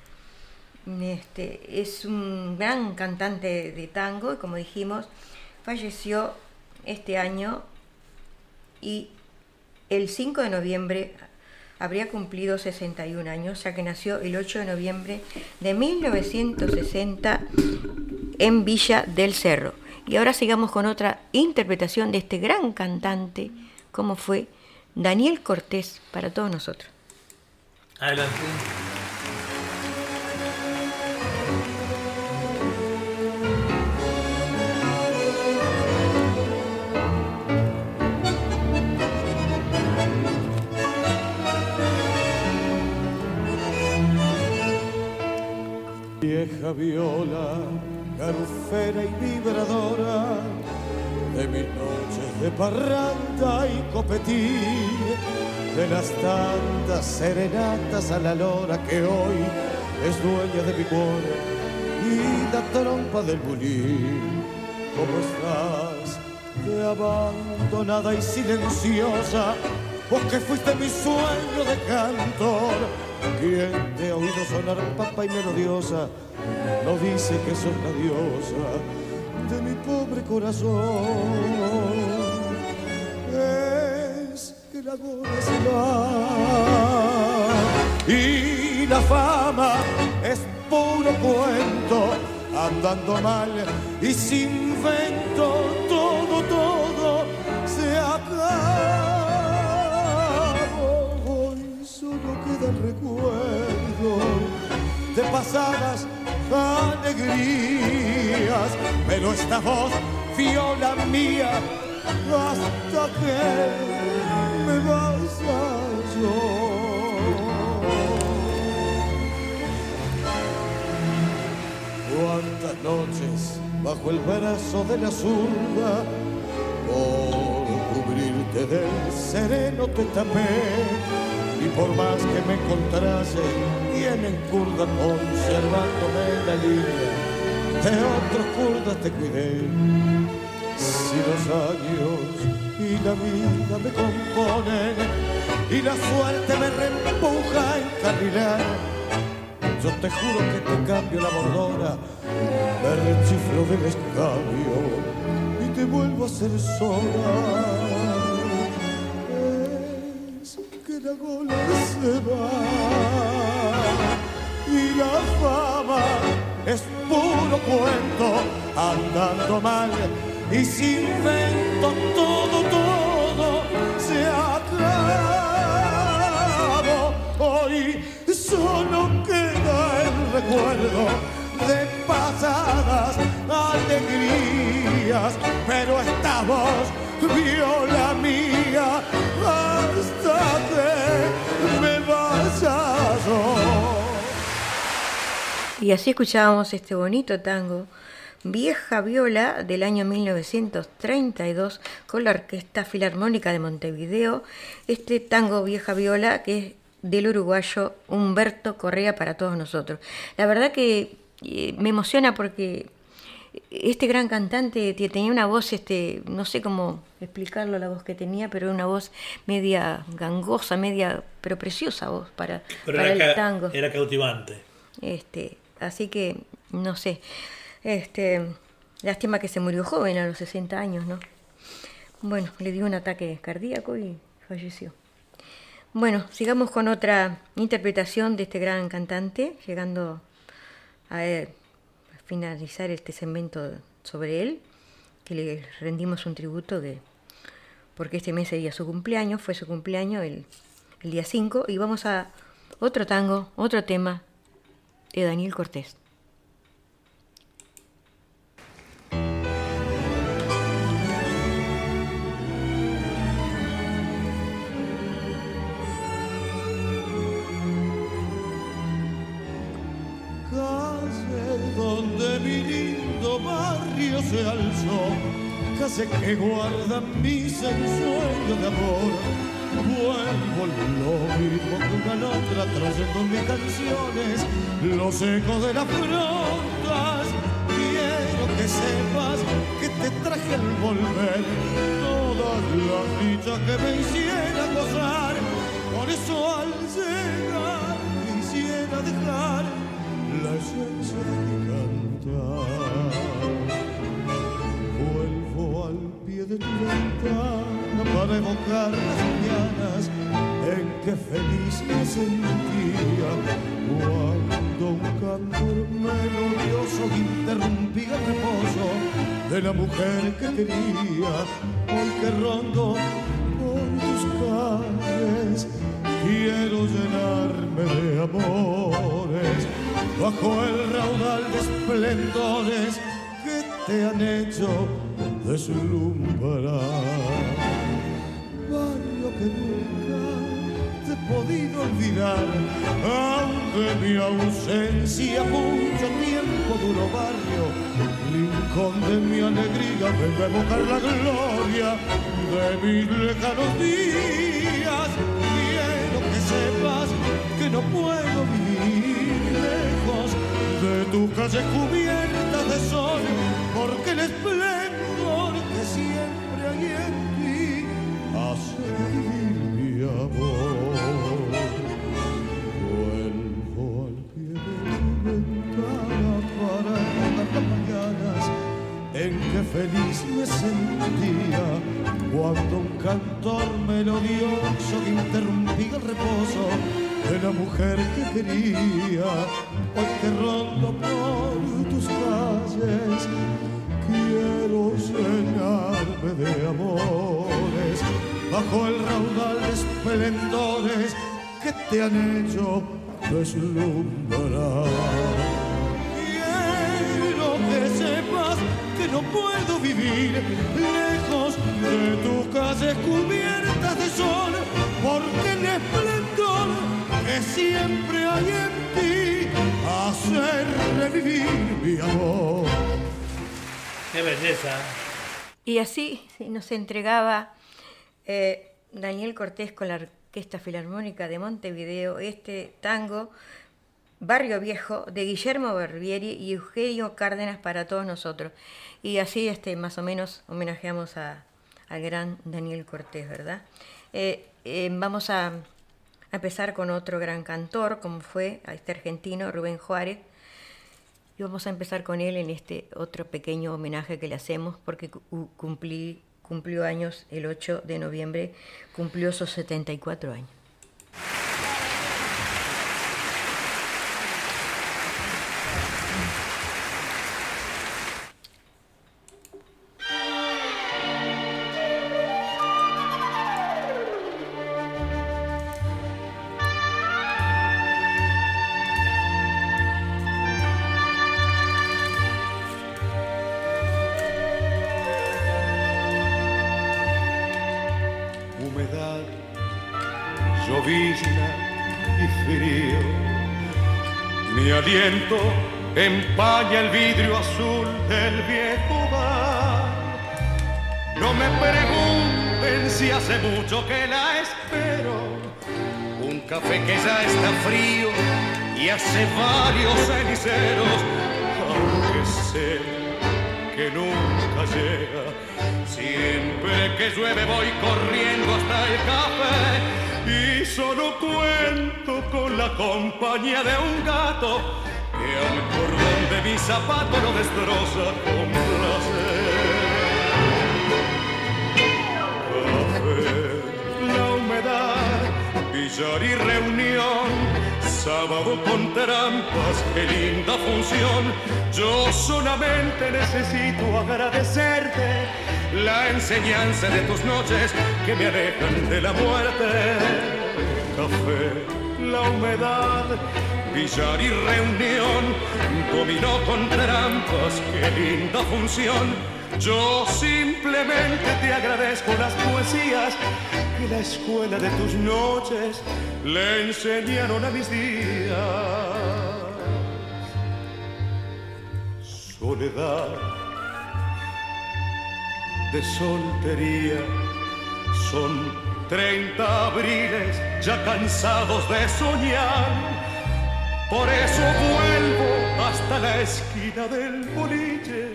Este, es un gran cantante de tango y, como dijimos, falleció este año y el cinco de noviembre habría cumplido sesenta y un años, ya que nació el ocho de noviembre de mil novecientos sesenta en Villa del Cerro. Y ahora sigamos con otra interpretación de este gran cantante, como fue Daniel Cortés, para todos nosotros. Adelante. Vieja viola, garufera y vibradora de mis noches de parranda y copetín, de las tantas serenatas a la lora que hoy es dueña de mi cuore y la trompa del bulín. ¿Cómo estás de abandonada y silenciosa? Porque fuiste mi sueño de cantor. Quien te ha oído sonar papa y melodiosa no dice que sos la diosa de mi pobre corazón. Es que la goza y la fama es puro cuento, andando mal y sin vento, todo, todo se acaba. del recuerdo de pasadas alegrías, pero esta voz, viola mía, hasta que me vas a llorar. Cuántas noches bajo el brazo de la zurda, por cubrirte del sereno te tapé, y por más que me encontrase bien en curda, conservándome la línea de otros curdas te cuidé. Si los años y la vida me componen y la suerte me reempuja a encarrilar, yo te juro que te cambio la bordona, me rechiflo del escabio y te vuelvo a ser sola. Es que la gola se va y la fama es puro cuento, andando mal y sin vento todo, todo se aclaró. Hoy solo queda el recuerdo de pasadas alegrías, pero esta voz, viola mía, hasta que me vayas. Y así escuchábamos este bonito tango, Vieja Viola, del año mil novecientos treinta y dos, con la Orquesta Filarmónica de Montevideo. Este tango Vieja Viola, que es del uruguayo Humberto Correa, para todos nosotros. La verdad que eh, me emociona porque este gran cantante tenía una voz, este, no sé cómo explicarlo la voz que tenía, pero una voz media gangosa, media, pero preciosa voz para, para el ca- tango. Era cautivante. Este, así que, no sé, este, lástima que se murió joven, a los sesenta años, ¿no? Bueno, le dio un ataque cardíaco y falleció. Bueno, sigamos con otra interpretación de este gran cantante, llegando a, a finalizar este segmento sobre él, que le rendimos un tributo de, porque este mes sería su cumpleaños, fue su cumpleaños el, el día cinco, y vamos a otro tango, otro tema de Daniel Cortés. Donde mi lindo barrio se alzó, casi que guarda mis ensueños de amor. Vuelvo lo mismo que una otra, trayendo mis canciones, los ecos de las frondas. Quiero que sepas que te traje al volver todas las dichas que me hicieran gozar. Por eso al llegar quisiera dejar la esencia de mi cantar. Vuelvo al pie de tu ventana para evocar las mañanas en que feliz me sentía, cuando un cantor melodioso interrumpía el reposo de la mujer que quería. Hoy que rondo por tus calles, quiero llenarme de amores bajo el raudal de esplendores que te han hecho deslumbrar. Barrio que nunca te he podido olvidar, aunque mi ausencia mucho tiempo duró. Barrio, rincón de mi alegría, vengo a evocar la gloria de mis lejanos días. Quiero que sepas que no puedo vivir de tus calles cubiertas de sol, porque el esplendor que siempre hay en ti hace vivir mi amor. Vuelvo al pie de tu ventana para contar las mañanas en que feliz me sentía, cuando un cantor melodioso que interrumpía el reposo de la mujer que quería. Hoy que rondo por tus calles, quiero llenarme de amores bajo el raudal de esplendores que te han hecho deslumbrar. Quiero que sepas que no puedo vivir lejos de tus calles cubiertas de sol, porque el esplendor que siempre hay en ti hace revivir mi amor. ¡Qué belleza! Y así nos entregaba eh, Daniel Cortés con la Orquesta Filarmónica de Montevideo este tango Barrio Viejo de Guillermo Barbieri y Eugenio Cárdenas para todos nosotros. Y así este, más o menos homenajeamos a, al gran Daniel Cortés, ¿verdad? Eh, eh, vamos a, a empezar con otro gran cantor, como fue este argentino, Rubén Juárez. Y vamos a empezar con él en este otro pequeño homenaje que le hacemos, porque cumplí, cumplió años el ocho de noviembre, cumplió sus setenta y cuatro años. Empaña el vidrio azul del viejo bar. No me pregunten si hace mucho que la espero. Un café que ya está frío y hace varios ceniceros. Aunque sé que nunca llega, siempre que llueve voy corriendo hasta el café. Y solo cuento con la compañía de un gato que al cordón de mi zapato lo destroza con placer. Café, la humedad, billar y reunión, sábado con trampas, qué linda función. Yo solamente necesito agradecerte la enseñanza de tus noches que me alejan de la muerte. Café, la humedad, billar y reunión, dominó con trampas, qué linda función. Yo simplemente te agradezco las poesías que la escuela de tus noches le enseñaron a mis días. Soledad de soltería son treinta abriles ya cansados de soñar. Por eso vuelvo hasta la esquina del boliche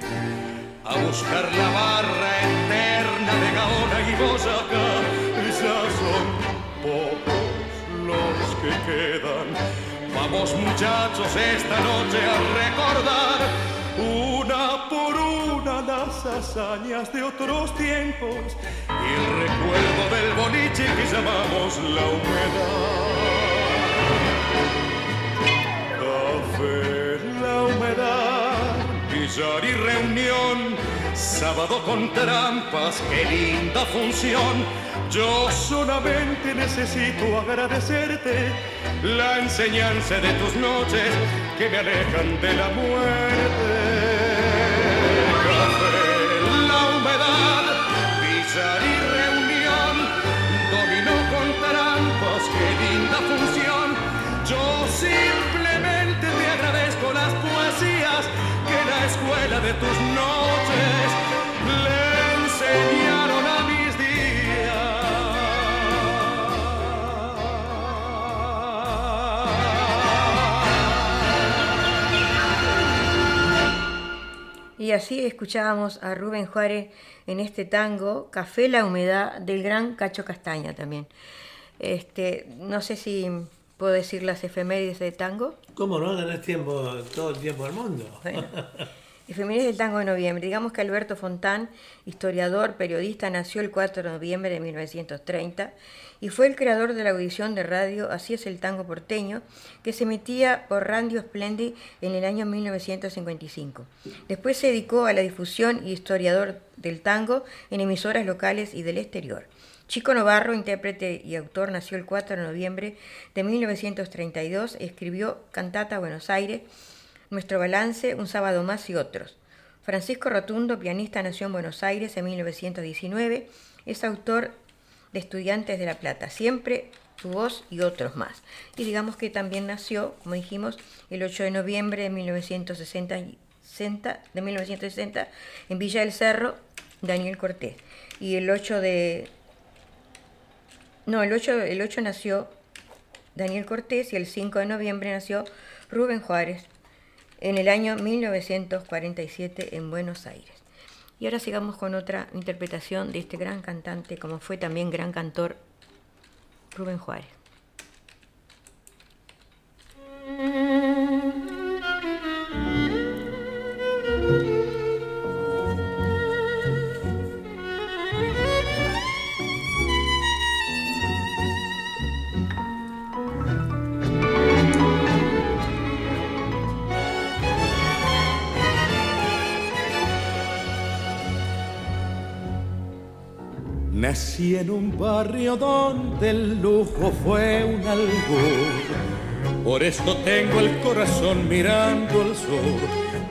a buscar la barra eterna de Gaona y Boyacá. Ya son pocos los que quedan. Vamos muchachos esta noche a recordar una por una las hazañas de otros tiempos y el recuerdo del boliche que llamamos la humedad. La humedad, billar y reunión, sábado con trampas, qué linda función. Yo solamente necesito agradecerte la enseñanza de tus noches que me alejan de la muerte. Café, la humedad, billar y reunión, dominó con trampas, qué linda función. Yo siempre las poesías que la escuela de tus noches le enseñaron a mis días. Y así escuchábamos a Rubén Juárez en este tango Café la humedad del gran Cacho Castaña también. Este, no sé si ¿puedo decir las efemérides de tango? ¿Cómo no? Tenés tiempo, todo el tiempo del mundo. Bueno, efemérides del tango de noviembre. Digamos que Alberto Fontán, historiador, periodista, nació el cuatro de noviembre de mil novecientos treinta y fue el creador de la audición de radio Así es el tango porteño, que se emitía por Radio Splendid en el año mil novecientos cincuenta y cinco. Después se dedicó a la difusión y historiador del tango en emisoras locales y del exterior. Chico Novarro, intérprete y autor, nació el cuatro de noviembre de mil novecientos treinta y dos, escribió Cantata Buenos Aires, Nuestro Balance, Un Sábado Más y otros. Francisco Rotundo, pianista, nació en Buenos Aires en mil novecientos diecinueve, es autor de Estudiantes de La Plata, Siempre tu Voz y otros más. Y digamos que también nació, como dijimos, el ocho de noviembre de mil novecientos sesenta en Villa del Cerro, Daniel Cortés. Y el ocho de... No, el ocho, el ocho nació Daniel Cortés y el cinco de noviembre nació Rubén Juárez en el año mil novecientos cuarenta y siete en Buenos Aires. Y ahora sigamos con otra interpretación de este gran cantante, como fue también gran cantor, Rubén Juárez. Nací en un barrio donde el lujo fue un albur. Por esto tengo el corazón mirando al sur.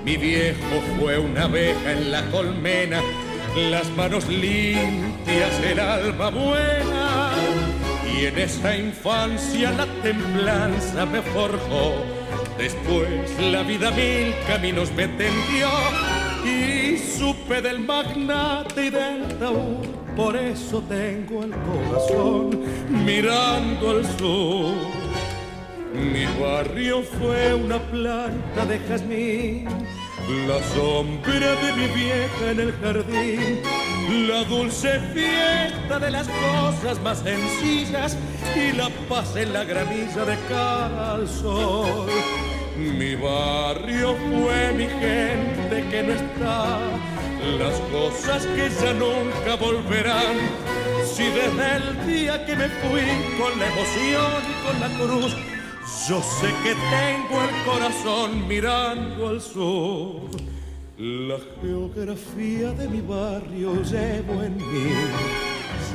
Mi viejo fue una abeja en la colmena, las manos limpias, el alma buena. Y en esta infancia la templanza me forjó. Después la vida mil caminos me tendió y supe del magnate y del taúd. Por eso tengo el corazón mirando al sur. Mi barrio fue una planta de jazmín, la sombra de mi vieja en el jardín, la dulce fiesta de las cosas más sencillas y la paz en la granilla de cara al sol. Mi barrio fue mi gente que no está, las cosas que ya nunca volverán. Si desde el día que me fui con la emoción y con la cruz, yo sé que tengo el corazón mirando al sur. La geografía de mi barrio llevo en mí,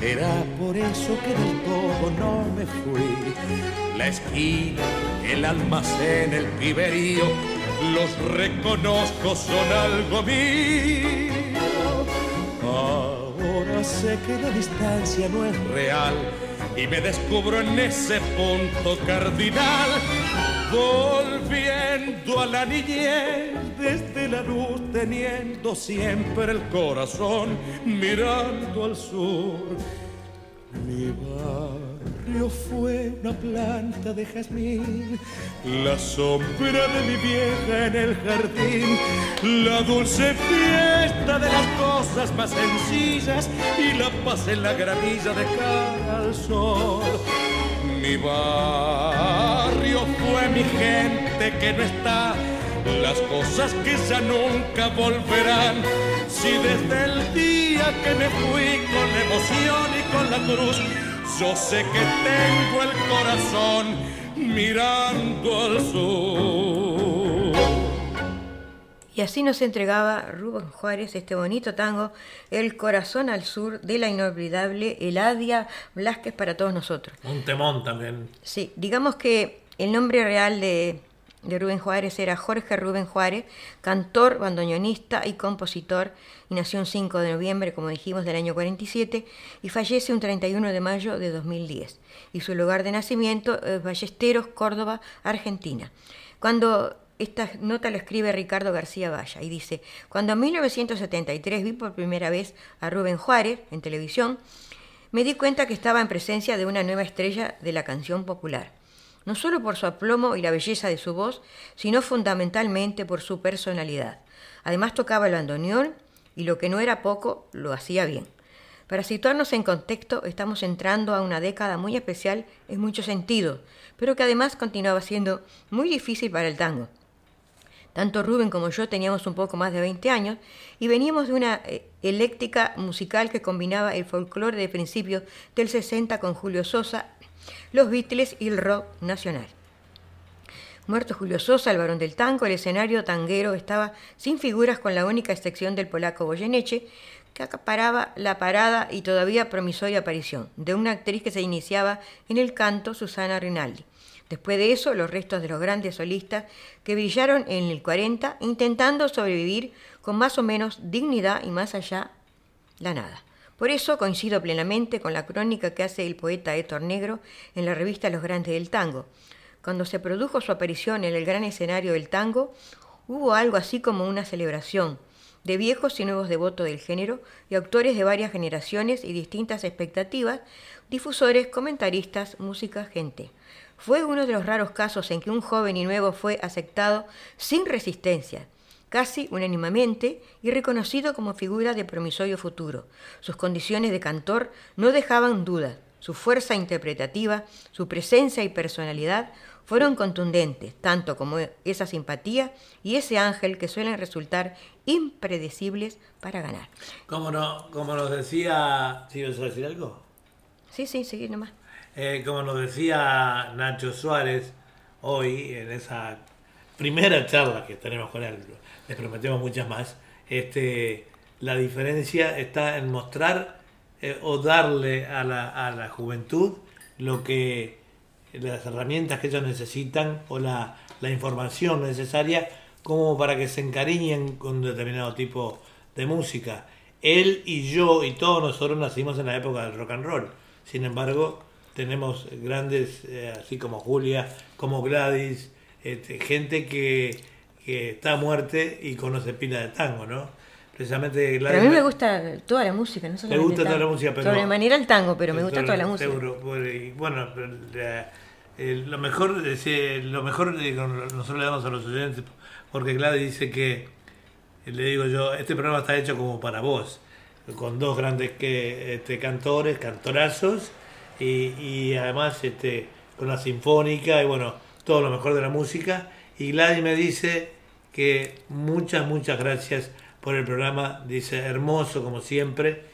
será por eso que del todo no me fui. La esquina, el almacén, el piberío, los reconozco, son algo mío. Ahora sé que la distancia no es real y me descubro en ese punto cardinal, volviendo a la niñez desde la luz, teniendo siempre el corazón mirando al sur. Mi barrio fue una planta de jazmín, la sombra de mi vieja en el jardín, la dulce fiesta de las cosas más sencillas y la paz en la granilla de cara al sol. Mi barrio fue mi gente que no está, las cosas que ya nunca volverán. Si desde el día que me fui con la emoción y con la cruz, yo sé que tengo el corazón mirando al sur. Y así nos entregaba Rubén Juárez este bonito tango, El Corazón al Sur, de la inolvidable Eladia Blasquez para todos nosotros. Un temón también. Sí, digamos que el nombre real de... de Rubén Juárez era Jorge Rubén Juárez, cantor, bandoneonista y compositor, y nació un cinco de noviembre, como dijimos, del año cuarenta y siete, y fallece un treinta y uno de mayo de dos mil diez. Y su lugar de nacimiento es Ballesteros, Córdoba, Argentina. Cuando esta nota la escribe Ricardo García Valla, y dice: cuando en mil novecientos setenta y tres vi por primera vez a Rubén Juárez en televisión, me di cuenta que estaba en presencia de una nueva estrella de la canción popular. No solo por su aplomo y la belleza de su voz, sino fundamentalmente por su personalidad. Además tocaba el bandoneón y lo que no era poco, lo hacía bien. Para situarnos en contexto, estamos entrando a una década muy especial en muchos sentidos, pero que además continuaba siendo muy difícil para el tango. Tanto Rubén como yo teníamos un poco más de veinte años y veníamos de una eléctrica musical que combinaba el folclore de principios del sesenta con Julio Sosa, los Beatles y el rock nacional. Muerto Julio Sosa, el varón del tango, el escenario tanguero estaba sin figuras, con la única excepción del polaco Goyeneche, que acaparaba la parada y todavía promisoria aparición de una actriz que se iniciaba en el canto, Susana Rinaldi. Después de eso, los restos de los grandes solistas que brillaron en el cuarenta, intentando sobrevivir con más o menos dignidad y más allá, la nada. Por eso coincido plenamente con la crónica que hace el poeta Héctor Negro en la revista Los Grandes del Tango. Cuando se produjo su aparición en el gran escenario del tango, hubo algo así como una celebración de viejos y nuevos devotos del género y autores de varias generaciones y distintas expectativas, difusores, comentaristas, música, gente. Fue uno de los raros casos en que un joven y nuevo fue aceptado sin resistencia, casi unánimemente, y reconocido como figura de promisorio futuro. Sus condiciones de cantor no dejaban duda, su fuerza interpretativa, su presencia y personalidad fueron contundentes, tanto como esa simpatía y ese ángel que suelen resultar impredecibles para ganar. Como, no, como nos decía... ¿Sí vas a decir algo? Sí, sí, sí, nomás. Eh, como nos decía Nacho Suárez hoy en esa primera charla que tenemos con él, les prometemos muchas más, este, la diferencia está en mostrar eh, o darle a la, a la juventud lo que, las herramientas que ellos necesitan o la, la información necesaria como para que se encariñen con un determinado tipo de música. Él y yo y todos nosotros nacimos en la época del rock and roll, sin embargo... Tenemos grandes, eh, así como Julia, como Gladys, este, gente que, que está a muerte y conoce pila de tango, ¿no? Precisamente Gladys... Pero a mí me gusta toda la música, no solamente me gusta el tango, toda la música, pero... Sobre manera el tango, pero me gusta toda la, la música. Seguro, bueno, la, eh, lo mejor, eh, lo mejor eh, nosotros le damos a los oyentes, porque Gladys dice que, le digo yo, este programa está hecho como para vos, con dos grandes que, este, cantores, cantorazos... Y, y además este, con la sinfónica y bueno, todo lo mejor de la música. Y Gladys me dice que muchas, muchas gracias por el programa, dice hermoso como siempre,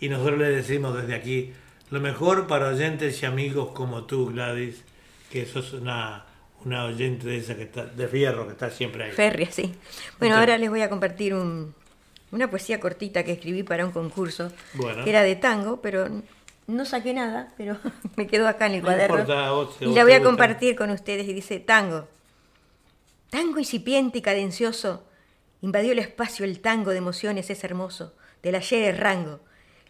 y nosotros le decimos desde aquí, lo mejor para oyentes y amigos como tú, Gladys, que sos una, una oyente de esa que está, de fierro, que está siempre ahí. Férrea, sí. Bueno, entonces, ahora les voy a compartir un, una poesía cortita que escribí para un concurso, bueno, que era de tango, pero... No saqué nada, pero me quedó acá en el cuaderno. No importa, vos, y la voy a compartir con ustedes. Y dice, tango. Tango incipiente y cadencioso. Invadió el espacio el tango de emociones, es hermoso. Del ayer el rango.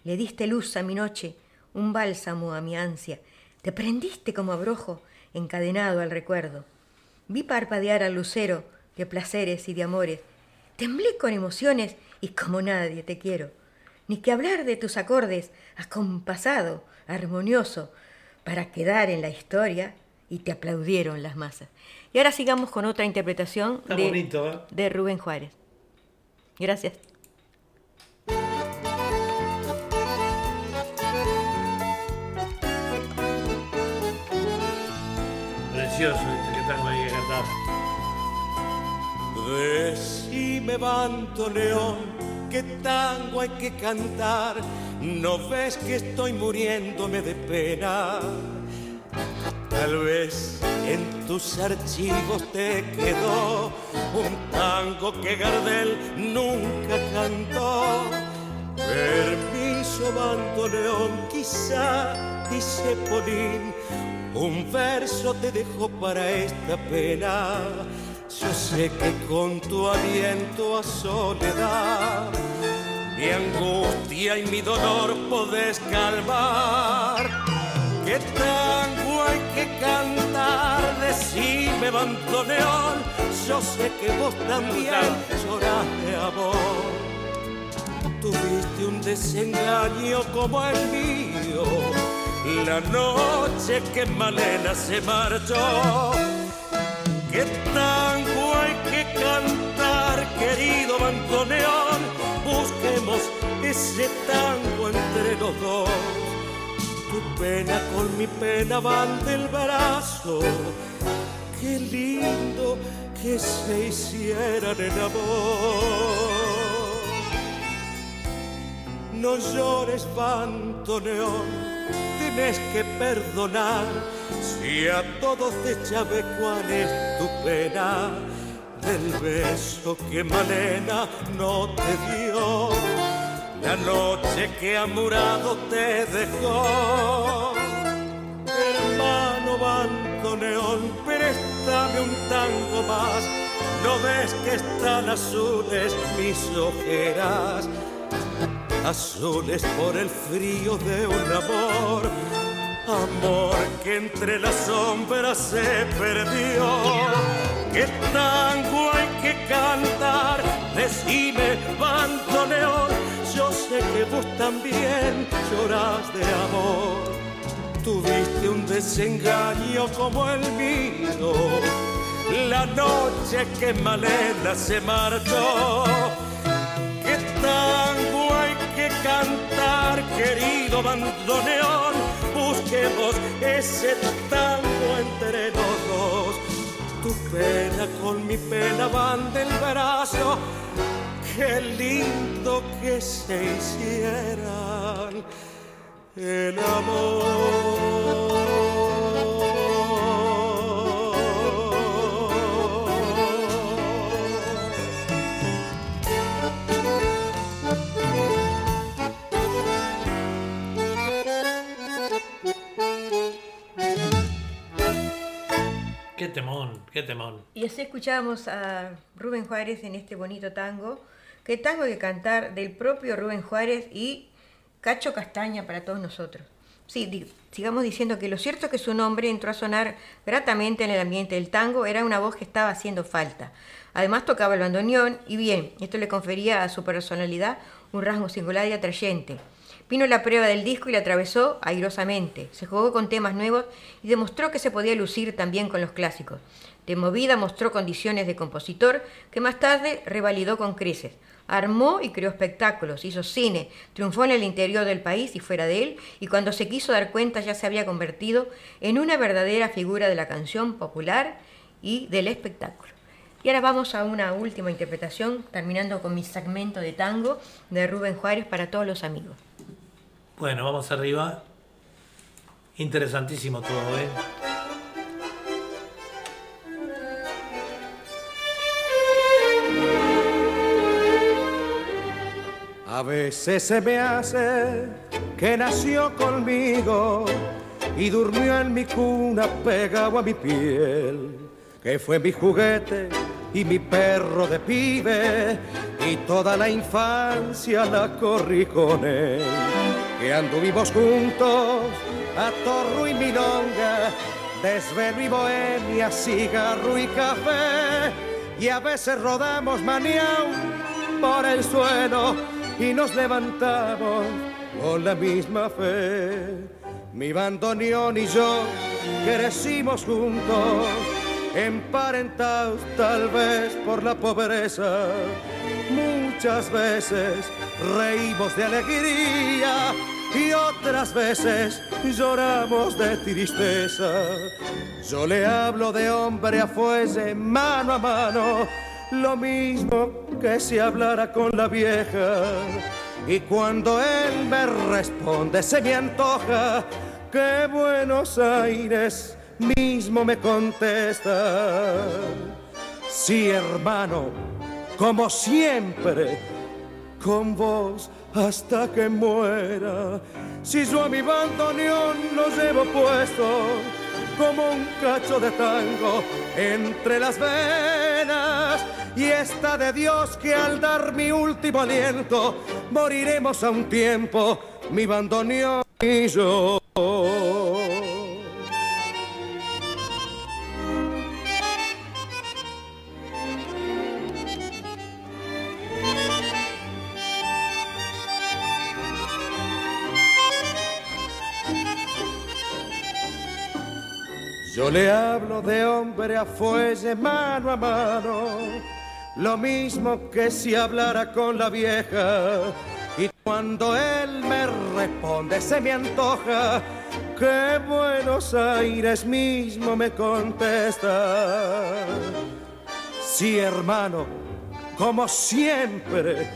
Le diste luz a mi noche, un bálsamo a mi ansia. Te prendiste como abrojo, encadenado al recuerdo. Vi parpadear al lucero de placeres y de amores. Temblé con emociones y como nadie te quiero. Ni que hablar de tus acordes, acompasado, armonioso, para quedar en la historia, y te aplaudieron las masas. Y ahora sigamos con otra interpretación de, bonito, ¿eh? de Rubén Juárez. Gracias. Precioso este que tango hay que cantar. Decime, bandoneón, ¿qué tango hay que cantar? ¿No ves que estoy muriéndome de pena? Tal vez en tus archivos te quedó un tango que Gardel nunca cantó. Permiso, bandoneón, quizá, dice Polín, un verso te dejó para esta pena. Yo sé que con tu aliento a soledad mi angustia y mi dolor podés calmar. ¿Qué tango hay que cantar? Decime, bandoneón, yo sé que vos también lloraste, amor. Tuviste un desengaño como el mío la noche que Malena se marchó. ¿Qué tango hay que cantar, querido bandoneón? Busquemos ese tango entre los dos. Tu pena con mi pena van del brazo. Qué lindo que se hicieran el amor. No llores, bandoneón, de tienes que perdonar, si a todos te sabe cuál es tu pena, del beso que Malena no te dio, la noche que a Murado te dejó. Hermano bandoneón, préstame un tango más, no ves que están azules mis ojeras, azules por el frío de un amor, amor que entre las sombras se perdió. ¿Qué tango hay que cantar? Decime, bandoneón, yo sé que vos también llorás de amor. Tuviste un desengaño como el mío, la noche que Malena se marchó. ¿Qué tango hay que cantar, querido bandoneón? Busquemos ese tango entre los dos. Tu pena con mi pena van del brazo. Qué lindo que se hicieran el amor. Qué temón, qué temón. Y así escuchamos a Rubén Juárez en este bonito tango. Qué tango que cantar del propio Rubén Juárez y Cacho Castaña para todos nosotros. Sí, sigamos diciendo que lo cierto es que su nombre entró a sonar gratamente en el ambiente del tango. Era una voz que estaba haciendo falta. Además tocaba el bandoneón y bien, esto le confería a su personalidad un rasgo singular y atrayente. Vino la prueba del disco y la atravesó airosamente. Se jugó con temas nuevos y demostró que se podía lucir también con los clásicos. De movida mostró condiciones de compositor que más tarde revalidó con creces. Armó y creó espectáculos, hizo cine, triunfó en el interior del país y fuera de él, y cuando se quiso dar cuenta ya se había convertido en una verdadera figura de la canción popular y del espectáculo. Y ahora vamos a una última interpretación, terminando con mi segmento de tango de Rubén Juárez para todos los amigos. Bueno, vamos arriba. Interesantísimo todo, ¿eh? A veces se me hace que nació conmigo y durmió en mi cuna pegado a mi piel, que fue mi juguete y mi perro de pibe y toda la infancia la corrí con él. Que anduvimos juntos a torro y milonga, desvelo y bohemia, cigarro y café. Y a veces rodamos maniao por el suelo y nos levantamos con la misma fe. Mi bandoneón y yo crecimos juntos, emparentados tal vez por la pobreza. Muchas veces reímos de alegría y otras veces lloramos de tristeza. Yo le hablo de hombre a fuelle, mano a mano, lo mismo que si hablara con la vieja. Y cuando él me responde se me antoja que Buenos Aires mismo me contesta. Sí, hermano, como siempre, con vos hasta que muera. Si yo a mi bandoneón lo llevo puesto, como un cacho de tango entre las venas. Y está de Dios que al dar mi último aliento, moriremos a un tiempo, mi bandoneón y yo. Yo le hablo de hombre a fuelle, mano a mano, lo mismo que si hablara con la vieja. Y cuando él me responde se me antoja que Buenos Aires mismo me contesta. Sí, hermano, como siempre,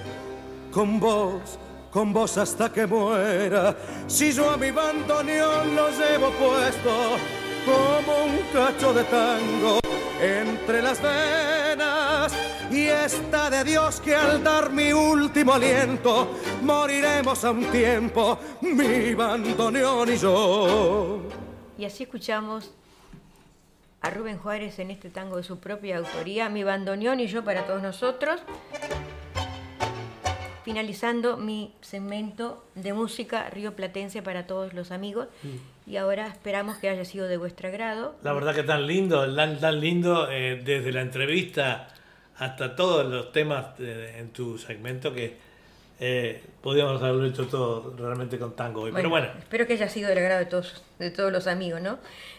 con vos con vos hasta que muera. Si yo a mi bandoneón lo llevo puesto como un cacho de tango entre las venas, y está de Dios que al dar mi último aliento moriremos a un tiempo, mi bandoneón y yo. Y así escuchamos a Rubén Juárez en este tango de su propia autoría, Mi bandoneón y yo, para todos nosotros, finalizando mi segmento de música rioplatense para todos los amigos. Y ahora esperamos que haya sido de vuestro agrado. La verdad que tan lindo, tan, tan lindo, eh, desde la entrevista hasta todos los temas de, en tu segmento, que eh, podíamos haberlo hecho todo realmente con tango hoy. Bueno, pero bueno, espero que haya sido del agrado de todos, de todos los amigos, ¿no?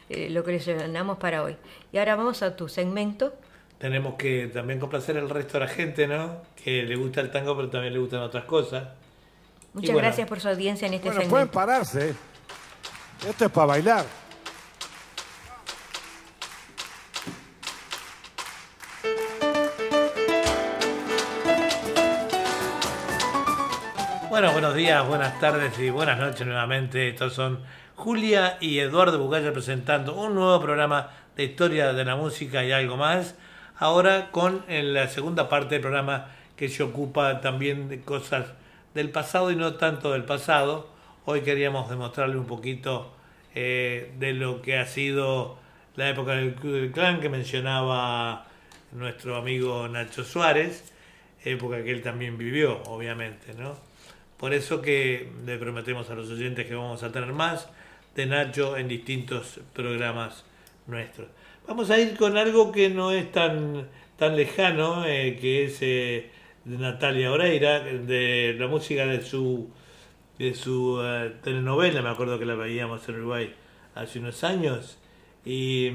Eh, lo que les ganamos para hoy. Y ahora vamos a tu segmento. Tenemos que también complacer al resto de la gente, ¿no? Que le gusta el tango, pero también le gustan otras cosas. Muchas bueno, gracias por su audiencia en este bueno, segmento. Pueden pararse. Esto es para bailar. Bueno, buenos días, buenas tardes y buenas noches nuevamente. Estos son Julia y Eduardo Bugallo presentando un nuevo programa de Historia de la Música y Algo Más. Ahora con la segunda parte del programa, que se ocupa también de cosas del pasado y no tanto del pasado. Hoy queríamos demostrarle un poquito eh, de lo que ha sido la época del Club del Clan, que mencionaba nuestro amigo Nacho Suárez, época que él también vivió, obviamente, ¿no? Por eso que le prometemos a los oyentes que vamos a tener más de Nacho en distintos programas nuestros. Vamos a ir con algo que no es tan, tan lejano, eh, que es eh, de Natalia Oreiro, de la música de su, de su uh, telenovela. Me acuerdo que la veíamos en Uruguay hace unos años. Y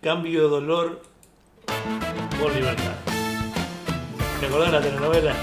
Cambio Dolor por Libertad. ¿Te acordás de la telenovela?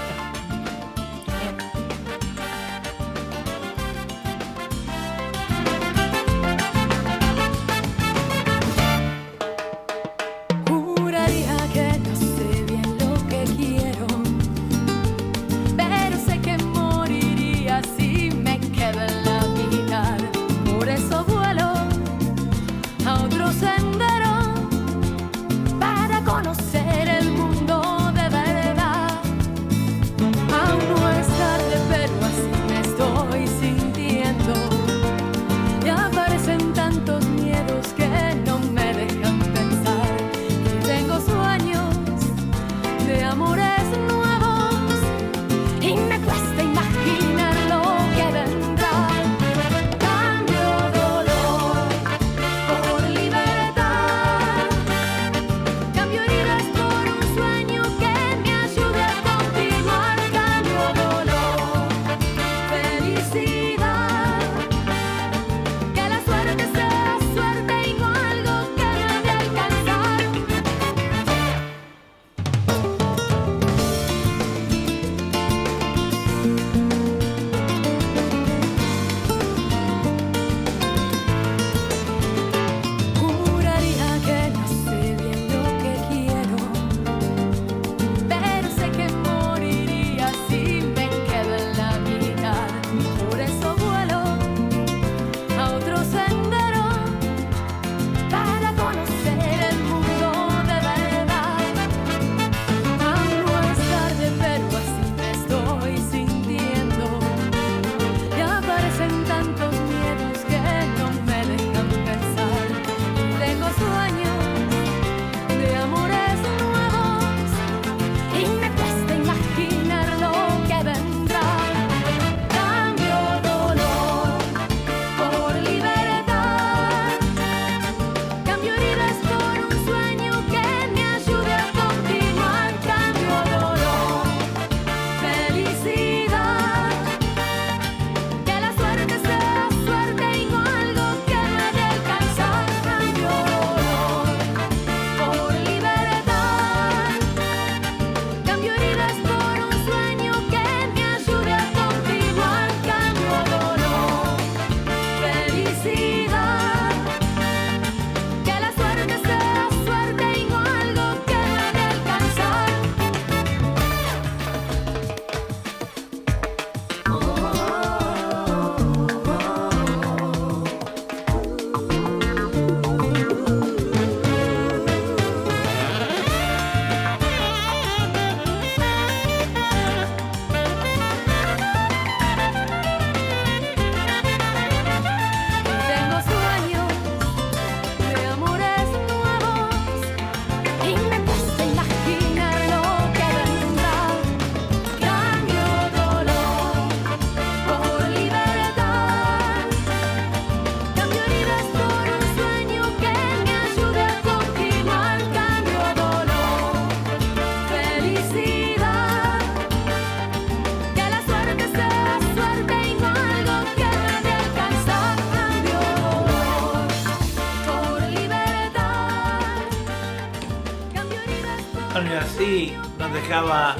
Antonio así nos dejaba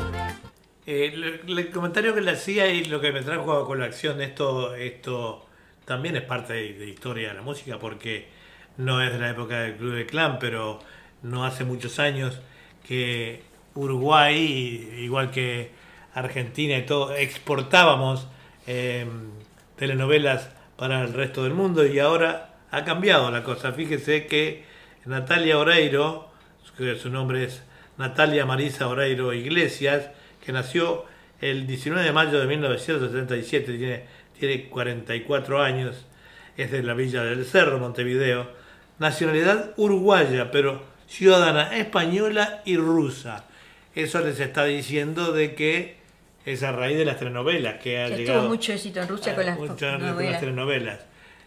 eh, el, el comentario que le hacía y lo que me trajo a colación. Esto, esto también es parte de, de historia de la música, porque no es de la época del Club del Clan, pero no hace muchos años que Uruguay, igual que Argentina y todo, exportábamos eh, telenovelas para el resto del mundo, y ahora ha cambiado la cosa. Fíjese que Natalia Oreiro, que su nombre es Natalia Marisa Oreiro Iglesias, que nació el diecinueve de mayo de mil novecientos setenta y siete, tiene, tiene cuarenta y cuatro años, es de la Villa del Cerro, Montevideo, nacionalidad uruguaya, pero ciudadana española y rusa. Eso les está diciendo de que es a raíz de las telenovelas que ha que llegado. Tuvo mucho éxito en Rusia con las, mucho novelas. Con las telenovelas.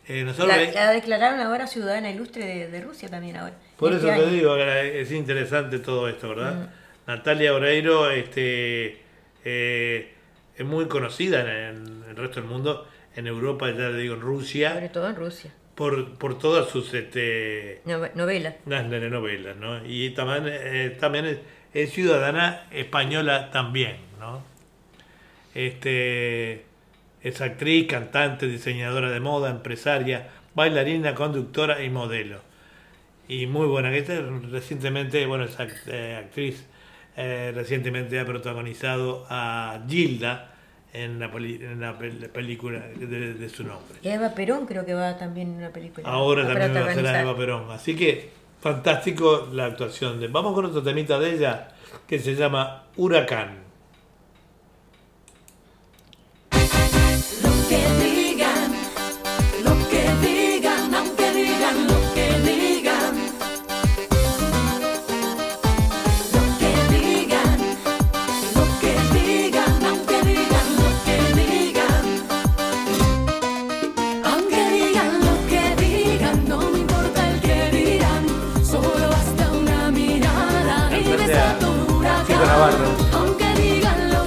Eh, nosotros la, la declararon ahora ciudadana ilustre de, de Rusia también ahora. Por este eso año. Te digo, es interesante todo esto, ¿verdad? Mm. Natalia Oreiro este, eh, es muy conocida en, en el resto del mundo, en Europa, ya le digo, en Rusia. Sobre todo en Rusia. Por, por todas sus este, novelas. Las telenovelas, ¿no? Y también, eh, también es, es ciudadana española también, ¿no? Este, es actriz, cantante, diseñadora de moda, empresaria, bailarina, conductora y modelo. Y muy buena. Esta recientemente, bueno, es act, eh, actriz, eh, recientemente ha protagonizado a Gilda en la, peli, en la película de, de su nombre. Eva Perón creo que va también en una película. Ahora va también va a ser a Eva Perón. Así que fantástico la actuación. De... Vamos con otro temita de ella que se llama Huracán. Lo que digan, lo que digan, aunque digan lo que digan. Lo que digan, lo que digan, aunque digan lo que digan. Aunque digan lo que digan, no me importa el que dirán. Solo basta una mirada y desató un huracán. Aunque digan lo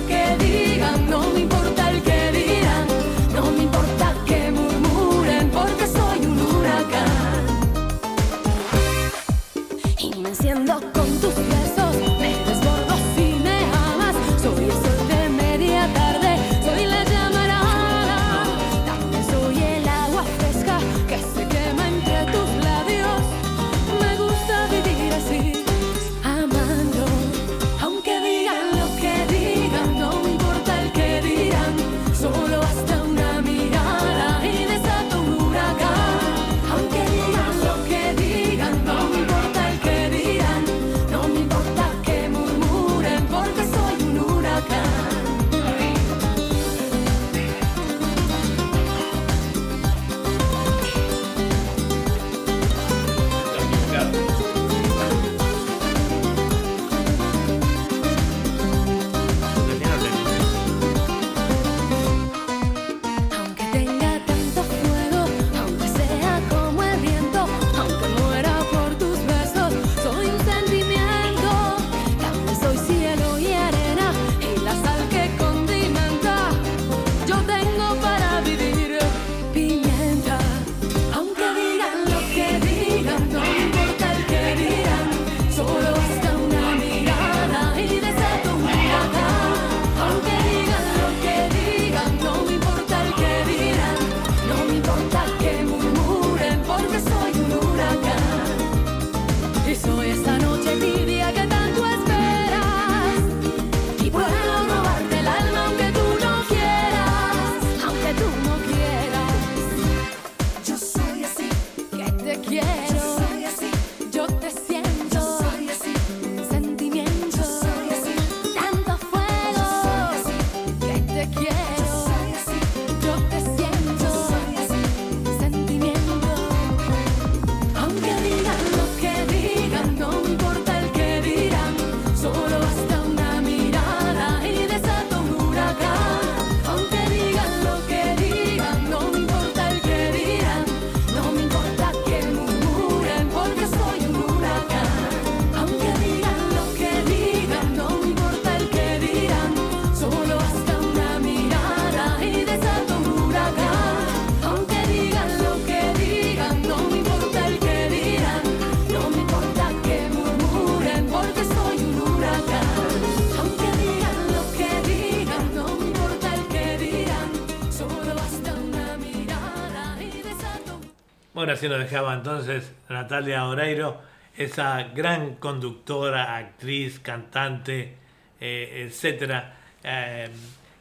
Ahora sí nos dejaba entonces Natalia Oreiro, esa gran conductora, actriz, cantante, eh, etcétera. Eh,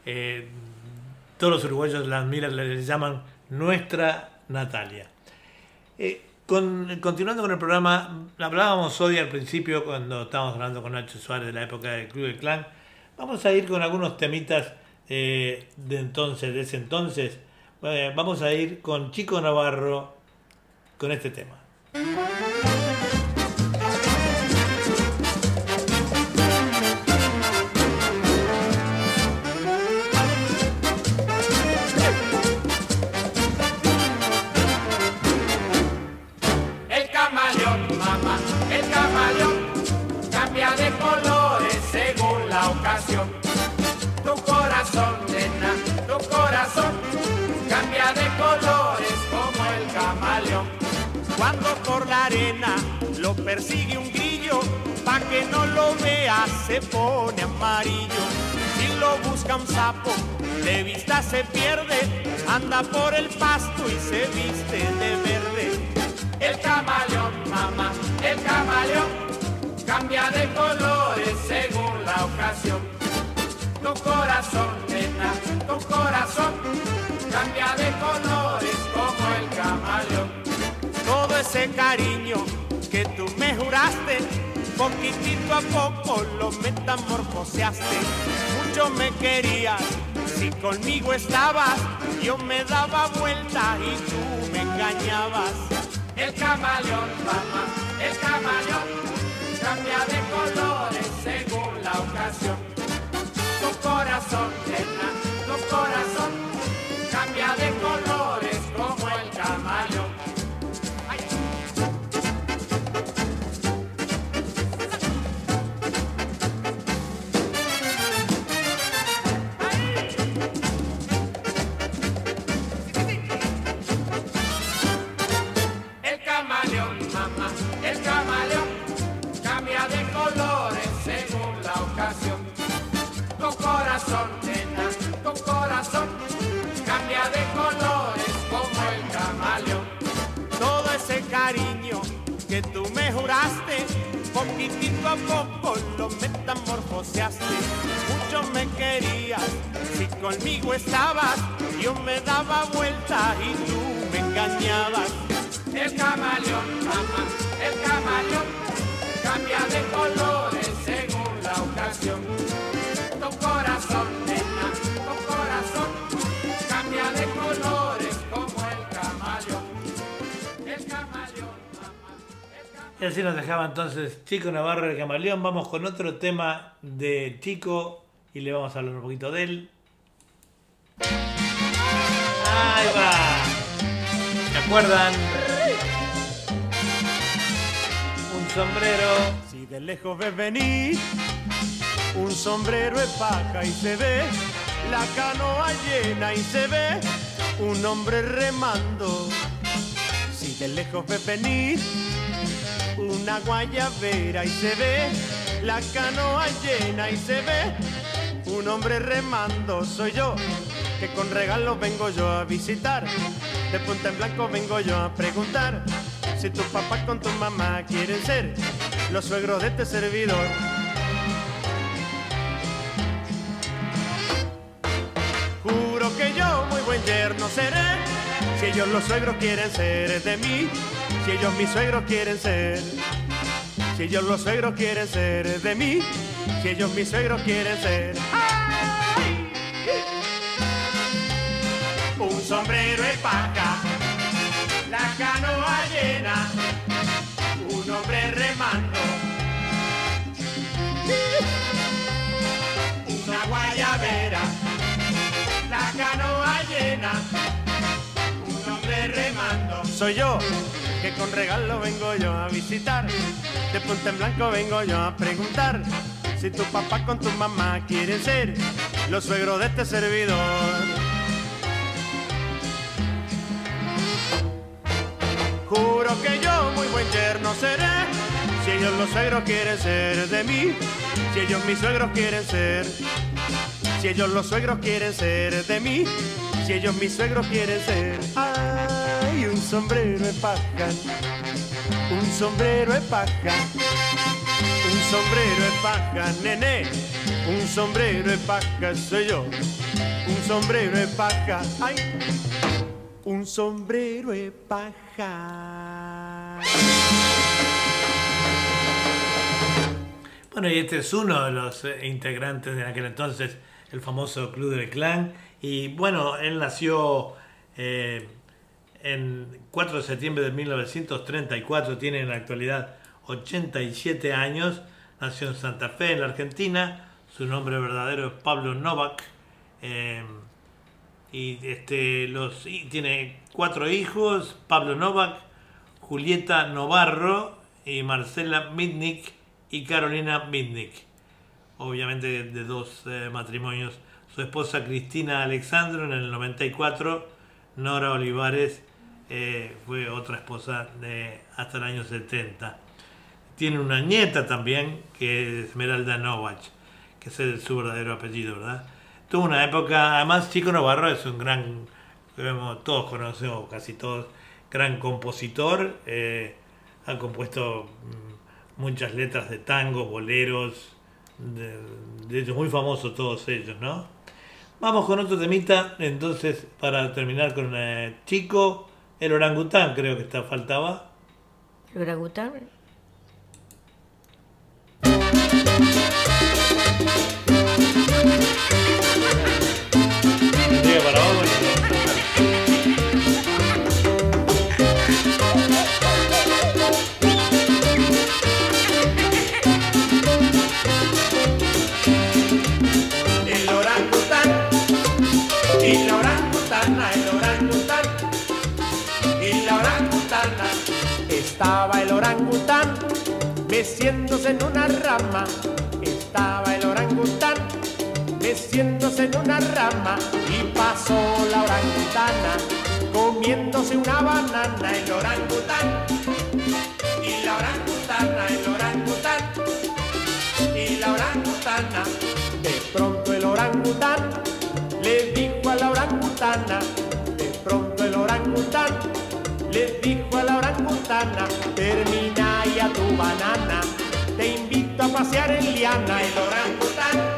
eh, todos los uruguayos la admiran, le llaman nuestra Natalia. Eh, con, continuando con el programa, hablábamos hoy al principio cuando estábamos hablando con Nacho Suárez de la época del Club del Clan. Vamos a ir con algunos temitas eh, de entonces, de ese entonces. Bueno, vamos a ir con Chico Novarro con este tema. Cuando por la arena lo persigue un grillo, pa' que no lo vea se pone amarillo. Si lo busca un sapo, de vista se pierde, anda por el pasto y se viste de verde. El camaleón, mamá, el camaleón, cambia de colores según la ocasión. Tu corazón, nena, tu corazón, cambia de colores como el camaleón. Todo ese cariño que tú me juraste, poquitito a poco lo metamorfoseaste. Mucho me querías, si conmigo estabas, yo me daba vuelta y tú me engañabas. El camaleón, mamá, el camaleón, cambia de colores según la ocasión. Tu corazón, nena, tu corazón, cambia de colores como el camaleón. Que tú me juraste, poquitito a poco lo metamorfoseaste. Mucho me querías, si conmigo estabas, yo me daba vuelta y tú me engañabas. El camaleón, mamá, el camaleón, cambia de colores según la ocasión. Tu corazón, nena, tu corazón, cambia de colores como el camaleón. El camaleón. Y así nos dejaba entonces Chico Novarro, el camaleón. Vamos con otro tema de Chico y le vamos a hablar un poquito de él. ¡Ahí va! ¿Se acuerdan? Un sombrero. Si de lejos ves venir, un sombrero es paja y se ve la canoa llena y se ve un hombre remando. Si de lejos ves venir, una guayabera y se ve la canoa llena y se ve un hombre remando. Soy yo, que con regalos vengo yo a visitar, de punta en blanco vengo yo a preguntar si tu papá con tu mamá quieren ser los suegros de este servidor. Juro que yo muy buen yerno seré, si ellos los suegros quieren ser de mí. Si ellos mis suegros quieren ser, si ellos los suegros quieren ser de mí, si ellos mis suegros quieren ser. ¡Ay! Un sombrero es paca, la canoa llena, un hombre remando. Una guayabera, la canoa llena, un hombre remando. Soy yo, que con regalo vengo yo a visitar, de punta en blanco vengo yo a preguntar si tu papá con tu mamá quieren ser los suegros de este servidor. Juro que yo muy buen yerno seré, si ellos los suegros quieren ser de mí, si ellos mis suegros quieren ser, si ellos los suegros quieren ser de mí, si ellos mis suegros quieren ser. Ay, un sombrero de paja, un sombrero de paja, un sombrero de paja, nené, un sombrero de paja soy yo, un sombrero de paja, ay, un sombrero de paja. Bueno, y este es uno de los integrantes de aquel entonces, el famoso Club del Clan. Y bueno, él nació eh, en cuatro de septiembre de mil novecientos treinta y cuatro, tiene en la actualidad ochenta y siete años, nació en Santa Fe, en la Argentina. Su nombre verdadero es Pablo Novak. Eh, y este los y tiene cuatro hijos: Pablo Novak, Julieta Novarro y Marcela Mitnick y Carolina Mitnick, obviamente de dos eh, matrimonios. Su esposa Cristina Alexandro en el noventa y cuatro, Nora Olivares eh, fue otra esposa de, hasta el año setenta. Tiene una nieta también, que es Esmeralda Novak, que es el, su verdadero apellido, ¿verdad? Tuvo una época, además Chico Novarro es un gran, todos conocemos, casi todos, gran compositor. Eh, ha compuesto muchas letras de tangos, boleros, de, de ellos muy famosos todos ellos, ¿no? Vamos con otro temita, entonces, para terminar con eh, Chico, el orangután creo que está, faltaba. ¿El orangután? Estaba el orangután meciéndose en una rama, estaba el orangután meciéndose en una rama, y pasó la orangutana comiéndose una banana. El orangután y la orangutana, el orangután y la orangutana. De pronto el orangután le dijo a la orangutana, de pronto el orangután les dijo a la orangutana: termina ya tu banana, te invito a pasear en liana. El orangután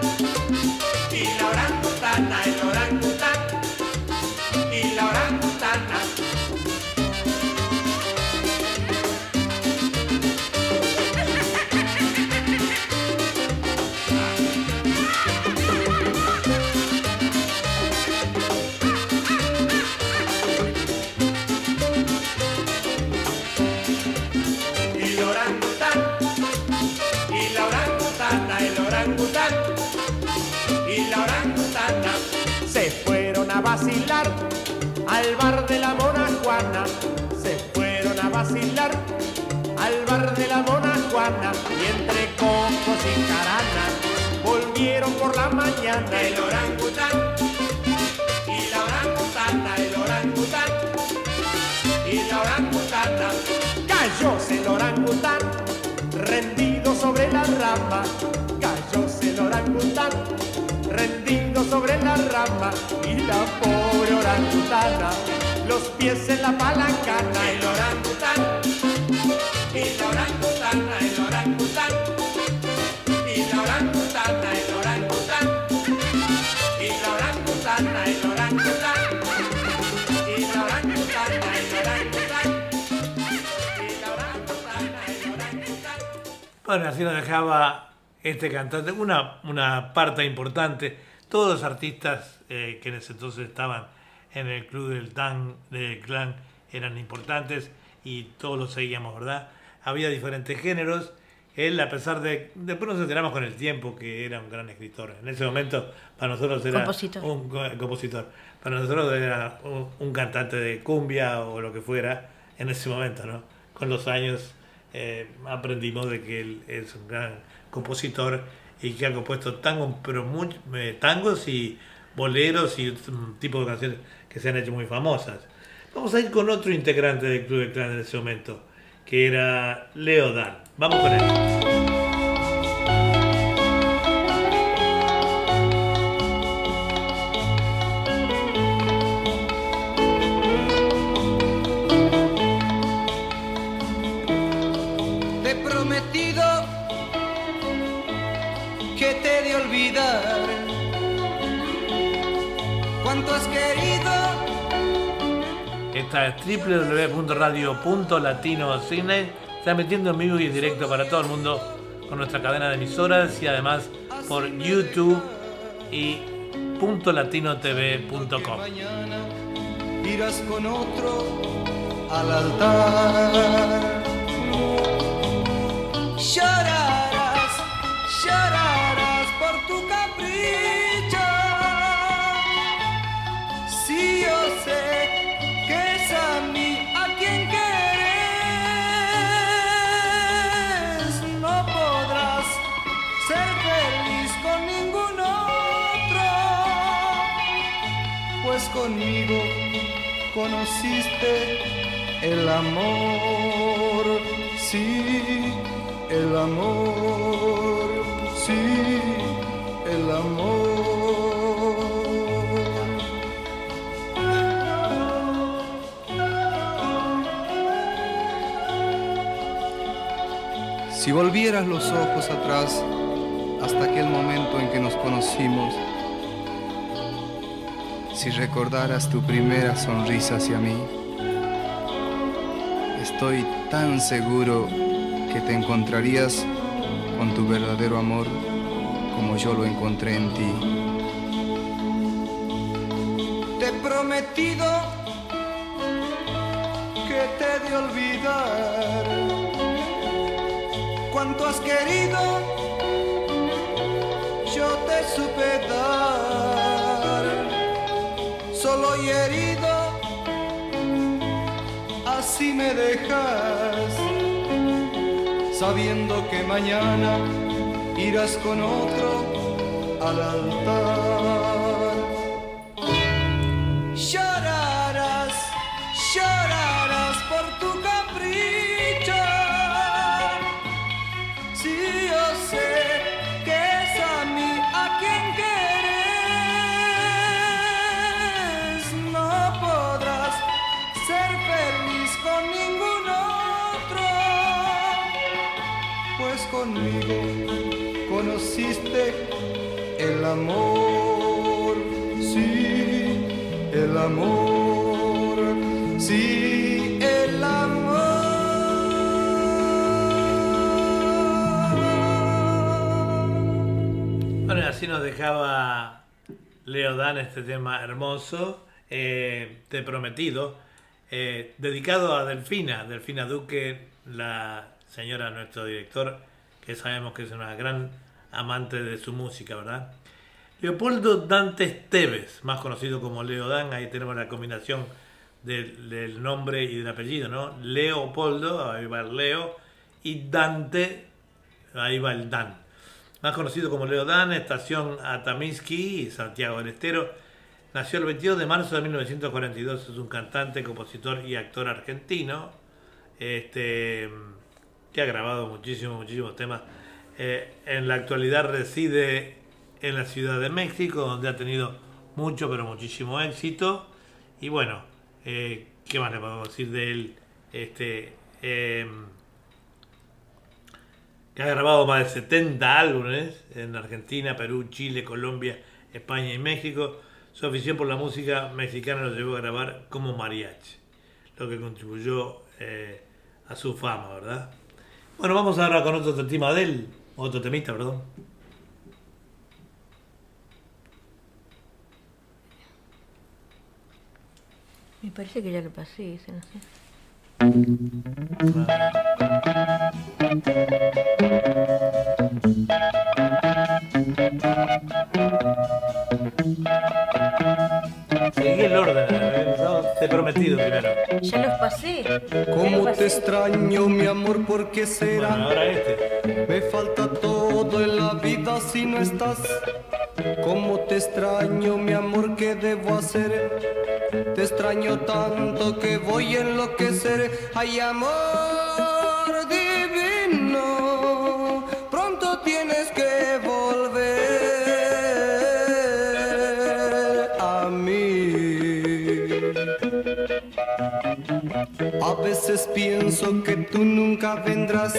y la orangutana, el orangután y la orangutana. Vacilar al bar de la Mona Juana, se fueron a vacilar al bar de la Mona Juana, y entre cocos y caranas volvieron por la mañana. El orangután y la orangutana, el orangután y la orangutana. Cayóse el orangután rendido sobre la rama, cayóse el orangután rendido sobre la rama, y la pobre orangutana los pies en la palangana. El orangután y la orangutana, el orangután y la orangutana, el orangután y la orangutana, el orangután y la orangutana, el orangután y la orangutana, el orangután. Bueno, así lo dejaba este cantante, una, una parte importante. Todos los artistas eh, que en ese entonces estaban en el Club del, Dan, del Clan eran importantes y todos los seguíamos, ¿verdad? Había diferentes géneros. Él, a pesar de... Después nos enteramos con el tiempo que era un gran escritor. En ese momento, para nosotros era... Compositor. Un compositor. Para nosotros era un, un cantante de cumbia o lo que fuera en ese momento, ¿no? Con los años eh, aprendimos de que él es un gran compositor y que ha compuesto tangos, pero muy, eh, tangos y boleros y un tipo de canciones que se han hecho muy famosas. Vamos a ir con otro integrante del Club del Clan en ese momento, que era Leo Dan. Vamos con él. puede olvidar cuánto has querido. Esta es doble u doble u doble u punto radio punto latinocine. Está metiendo en vivo y en directo para todo el mundo con nuestra cadena de emisoras y además por YouTube y punto latino t v punto com. Irás con otro al altar. Llorarás, llorarás por tu capricho. Si yo sé que es a mí a quien querés, no podrás ser feliz con ningún otro, pues conmigo conociste el amor, sí. El amor, sí, el amor. Si volvieras los ojos atrás hasta aquel momento en que nos conocimos, si recordaras tu primera sonrisa hacia mí, estoy tan seguro que te encontrarías con tu verdadero amor como yo lo encontré en ti. Te he prometido que te he de olvidar cuanto has querido, yo te supe dar. Solo y herido, así me dejas, sabiendo que mañana irás con otro al altar. Llorarás, llorarás por tu capricho. Si yo sé que es a mí a quien querés, no podrás ser feliz con ningún otro, pues conmigo conociste el amor, sí, el amor, sí, el amor. Bueno, y así nos dejaba Leo Dan este tema hermoso, eh, Te Prometido, eh, dedicado a Delfina, Delfina Duque, la señora, nuestro director, que sabemos que es una gran amante de su música, ¿verdad? Leopoldo Dantes Tevez, más conocido como Leo Dan, ahí tenemos la combinación del, del nombre y del apellido, ¿no? Leopoldo, ahí va el Leo, y Dante, ahí va el Dan. Más conocido como Leo Dan, estación Atamisqui, Santiago del Estero. Nació el veintidós de marzo de mil novecientos cuarenta y dos, es un cantante, compositor y actor argentino. Este... que ha grabado muchísimos, muchísimos temas. Eh, en la actualidad reside en la Ciudad de México, donde ha tenido mucho, pero muchísimo éxito. Y bueno, eh, ¿qué más le podemos decir de él? Este, eh, que ha grabado más de setenta álbumes en Argentina, Perú, Chile, Colombia, España y México. Su afición por la música mexicana lo llevó a grabar como mariachi, lo que contribuyó eh, a su fama, ¿verdad? Bueno, vamos ahora con otro tema de él, otro temita, perdón. Me parece que ya lo pasé, ese no sé. Seguí el orden, ¿eh? No, te he prometido primero. Ya los pasé. ¿Cómo los pasé? Te extraño, mi amor, ¿por qué será? Bueno, ahora este. Me falta todo en la vida si no estás. ¿Cómo te extraño, mi amor, qué debo hacer? Te extraño tanto que voy a enloquecer. Ay, amor divino, pronto tienes que volver a mí. A veces pienso que tú nunca vendrás.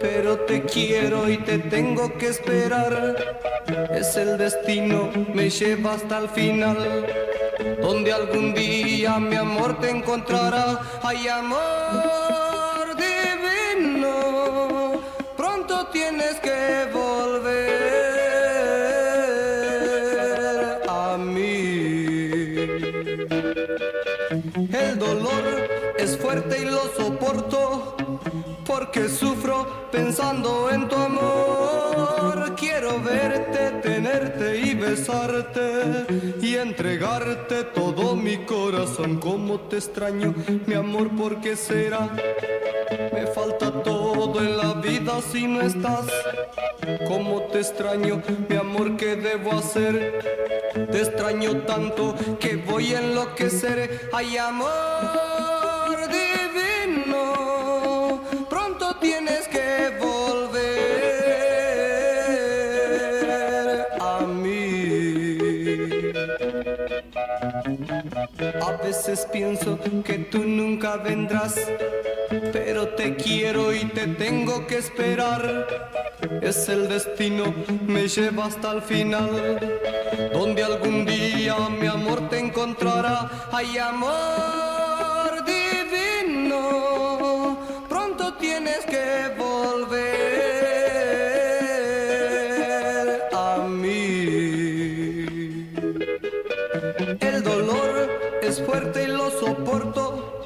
pero te quiero y te tengo que esperar. Es el destino, me lleva hasta el final, donde algún día mi amor te encontrará. Ay, amor divino, pronto tienes que volver a mí. El dolor es fuerte y lo soporto, porque sufro pensando en tu amor. Quiero verte, tenerte y besarte, y entregarte todo mi corazón. Como te extraño, mi amor, ¿por qué será? Me falta todo en la vida si no estás. Como te extraño, mi amor, ¿qué debo hacer? Te extraño tanto que voy a enloquecer. Ay, amor tienes que volver a mí. A veces pienso que tú nunca vendrás, pero te quiero y te tengo que esperar. Es el destino, me lleva hasta el final, donde algún día mi amor te encontrará. Ay, amor. Tienes que volver a mí. El dolor es fuerte y lo soporto,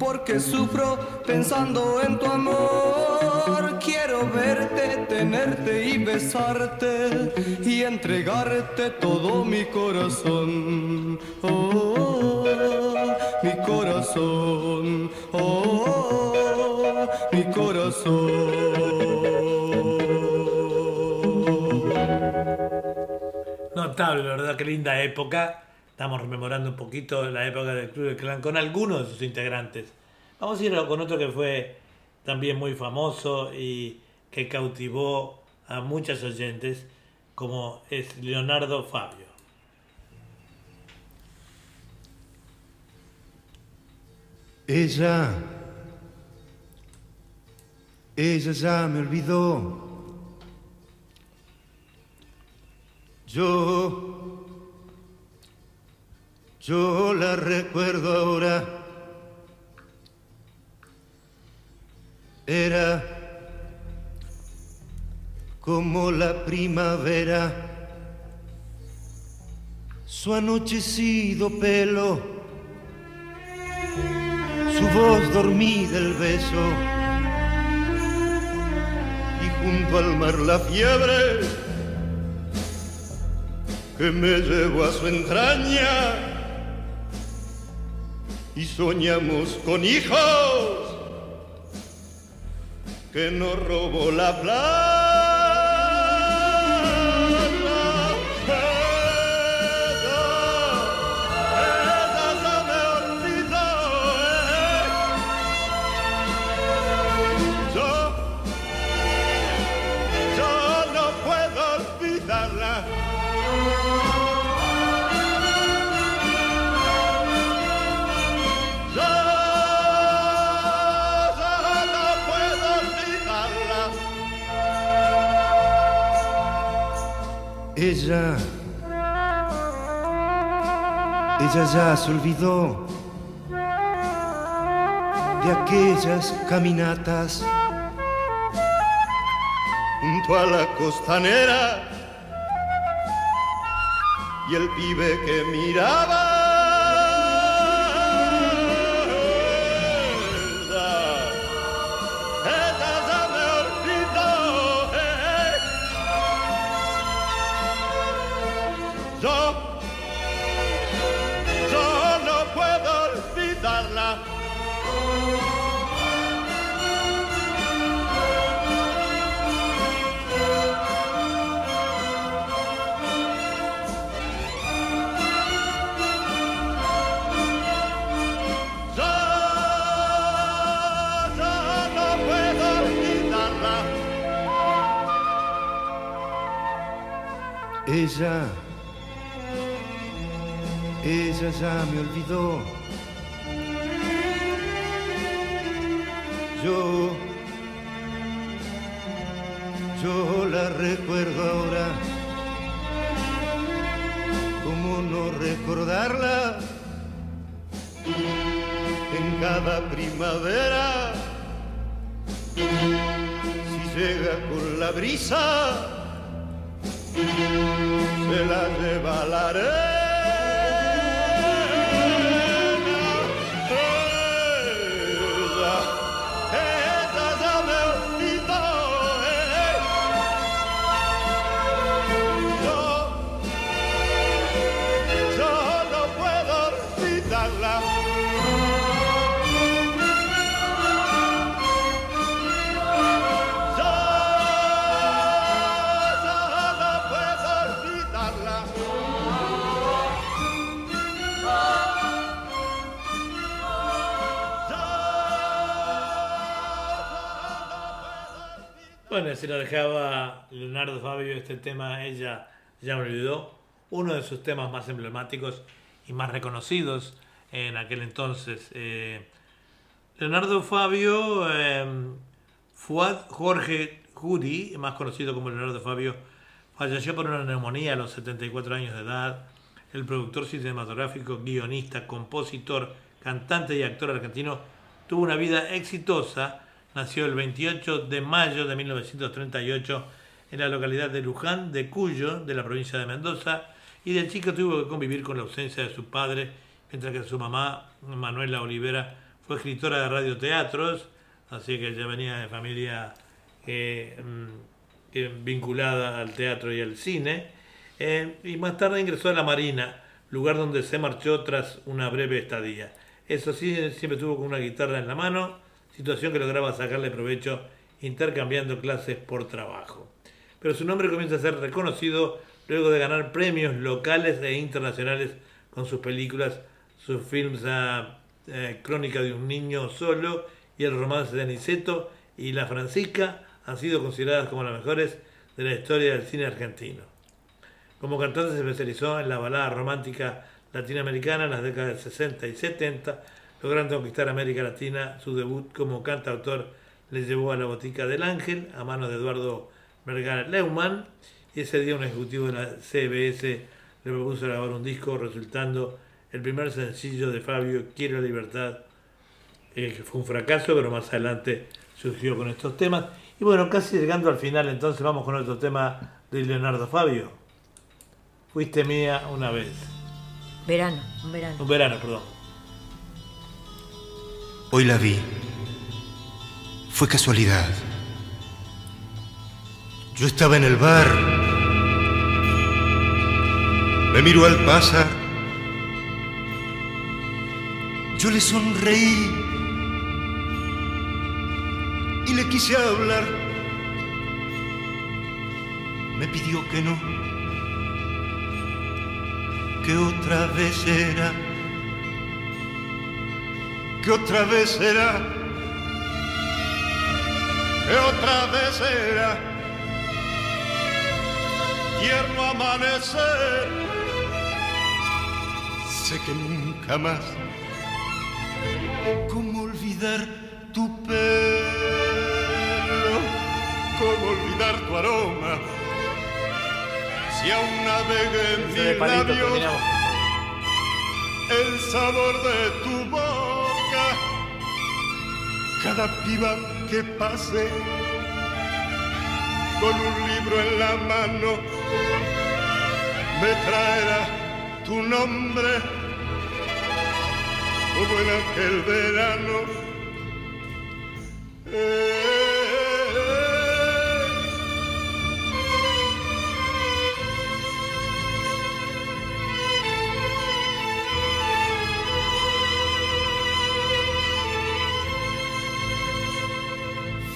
porque sufro pensando en tu amor. Quiero verte, tenerte y besarte, y entregarte todo mi corazón. Oh, oh, oh, mi corazón. Oh, oh, oh. Mi corazón. Notable, la verdad, qué linda época. Estamos rememorando un poquito la época del Club del Clan con algunos de sus integrantes. Vamos a ir con otro que fue también muy famoso y que cautivó a muchas oyentes, como es Leonardo Favio. Ella... Ella ya me olvidó. Yo, yo la recuerdo ahora. Era como la primavera, su anochecido pelo, su voz dormida, el beso. Junto al mar la fiebre que me llevó a su entraña, y soñamos con hijos que nos robó la plata. Ella, ella se me olvidó, eh. Yo Ella, ella ya se olvidó de aquellas caminatas junto a la costanera y el pibe que miraba. Ella, ella ya me olvidó. Yo, yo la recuerdo ahora. ¿Cómo no recordarla? En cada primavera, si llega con la brisa, se la lleva la arena. Bueno, se lo dejaba Leonardo Favio, este tema Ella ya me olvidó, uno de sus temas más emblemáticos y más reconocidos en aquel entonces. Eh, Leonardo Favio, eh, Fuad Jorge Juri, más conocido como Leonardo Favio, falleció por una neumonía a los setenta y cuatro años de edad. El productor cinematográfico, guionista, compositor, cantante y actor argentino tuvo una vida exitosa. Nació el veintiocho de mayo de mil novecientos treinta y ocho en la localidad de Luján de Cuyo, de la provincia de Mendoza, y de chico tuvo que convivir con la ausencia de su padre, mientras que su mamá, Manuela Olivera, fue escritora de radioteatros, así que ella venía de familia eh, eh, vinculada al teatro y al cine, eh, y más tarde ingresó a la Marina, lugar donde se marchó tras una breve estadía. Eso sí, siempre estuvo con una guitarra en la mano, situación que lograba sacarle provecho intercambiando clases por trabajo. Pero su nombre comienza a ser reconocido luego de ganar premios locales e internacionales con sus películas, sus films a, eh, Crónica de un niño solo y El romance de Aniceto y La Francisca han sido consideradas como las mejores de la historia del cine argentino. Como cantante se especializó en la balada romántica latinoamericana en las décadas del sesenta y setenta, logrando conquistar América Latina. Su debut como cantautor le llevó a La botica del ángel, a manos de Eduardo Vergara Leumann, y ese día un ejecutivo de la C B S le propuso grabar un disco, resultando el primer sencillo de Favio, Quiero libertad, eh, que fue un fracaso, pero más adelante surgió con estos temas. Y bueno, casi llegando al final, entonces vamos con otro tema de Leonardo Favio. Fuiste mía una vez. Verano, un verano. Un verano, perdón. Hoy la vi, fue casualidad. Yo estaba en el bar, me miró al pasar, yo le sonreí y le quise hablar. Me pidió que no, que otra vez era, que otra vez será, que otra vez será, tierno amanecer. Sé que nunca más, cómo olvidar tu pelo, cómo olvidar tu aroma, si aún navegué en mis labios el sabor de tu voz. Cada piba que pase con un libro en la mano me traerá tu nombre, como en aquel verano. Eh, eh,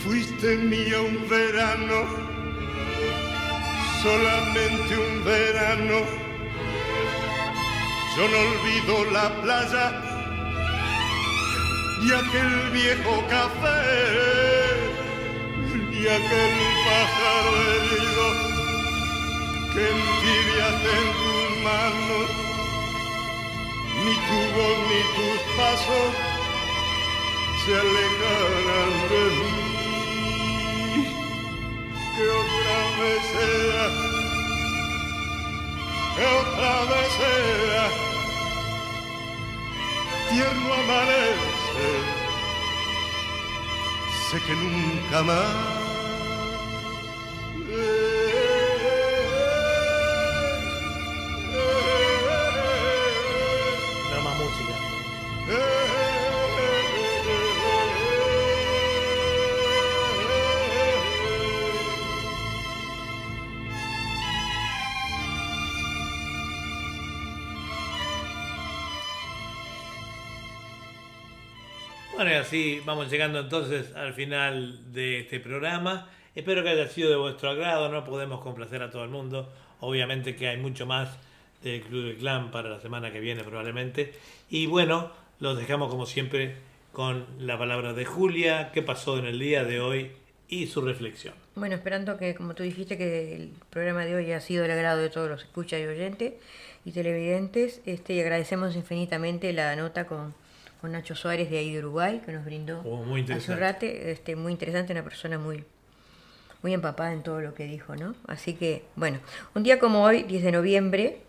fuiste mía un verano, solamente un verano. Yo no olvido la playa y aquel viejo café y aquel pájaro herido que entibias en tus manos. Ni tu voz ni tus pasos se alejarán de mí. que otra vez sea, que otra vez sea, tierno amanecer, sé que nunca más. Bueno, y así vamos llegando entonces al final de este programa. Espero que haya sido de vuestro agrado. No podemos complacer a todo el mundo. Obviamente que hay mucho más del Club del Clan para la semana que viene probablemente. Y bueno, los dejamos como siempre con la palabra de Julia, qué pasó en el día de hoy y su reflexión. Bueno, esperando que, como tú dijiste, que el programa de hoy ha sido del agrado de todos los escuchas y oyentes y televidentes. Este, y agradecemos infinitamente la nota con... con Nacho Suárez de ahí de Uruguay, que nos brindó oh, a su rate, este, muy interesante, una persona muy, muy empapada en todo lo que dijo, ¿no? Así que, bueno, un día como hoy, diez de noviembre,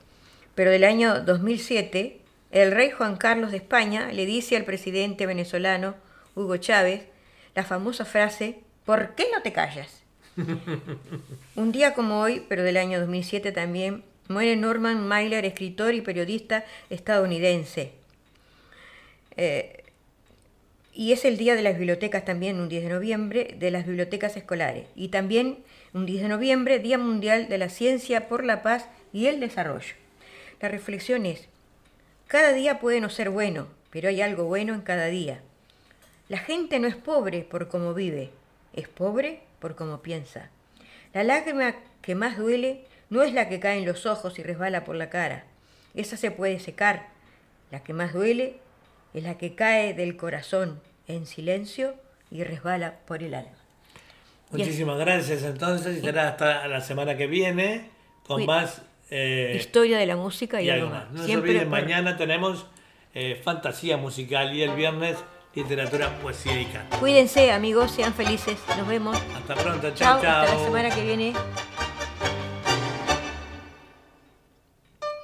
pero del año dos mil siete, el rey Juan Carlos de España le dice al presidente venezolano Hugo Chávez la famosa frase, ¿por qué no te callas? Un día como hoy, pero del año dos mil siete también, muere Norman Mailer, escritor y periodista estadounidense. Eh, y es el día de las bibliotecas también, un diez de noviembre, de las bibliotecas escolares. Y también un diez de noviembre, Día Mundial de la Ciencia por la Paz y el Desarrollo. La reflexión es, cada día puede no ser bueno, pero hay algo bueno en cada día. La gente no es pobre por cómo vive, es pobre por cómo piensa. La lágrima que más duele no es la que cae en los ojos y resbala por la cara. Esa se puede secar. La que más duele es la que cae del corazón en silencio y resbala por el alma. Muchísimas gracias entonces y será hasta la semana que viene con Uy, más... Eh, historia de la música y, y algo más. más. No Siempre se olviden, por... mañana tenemos eh, fantasía musical y el viernes literatura, poesía y canto. Cuídense amigos, sean felices, nos vemos. Hasta pronto, chao, chao. Hasta la semana que viene.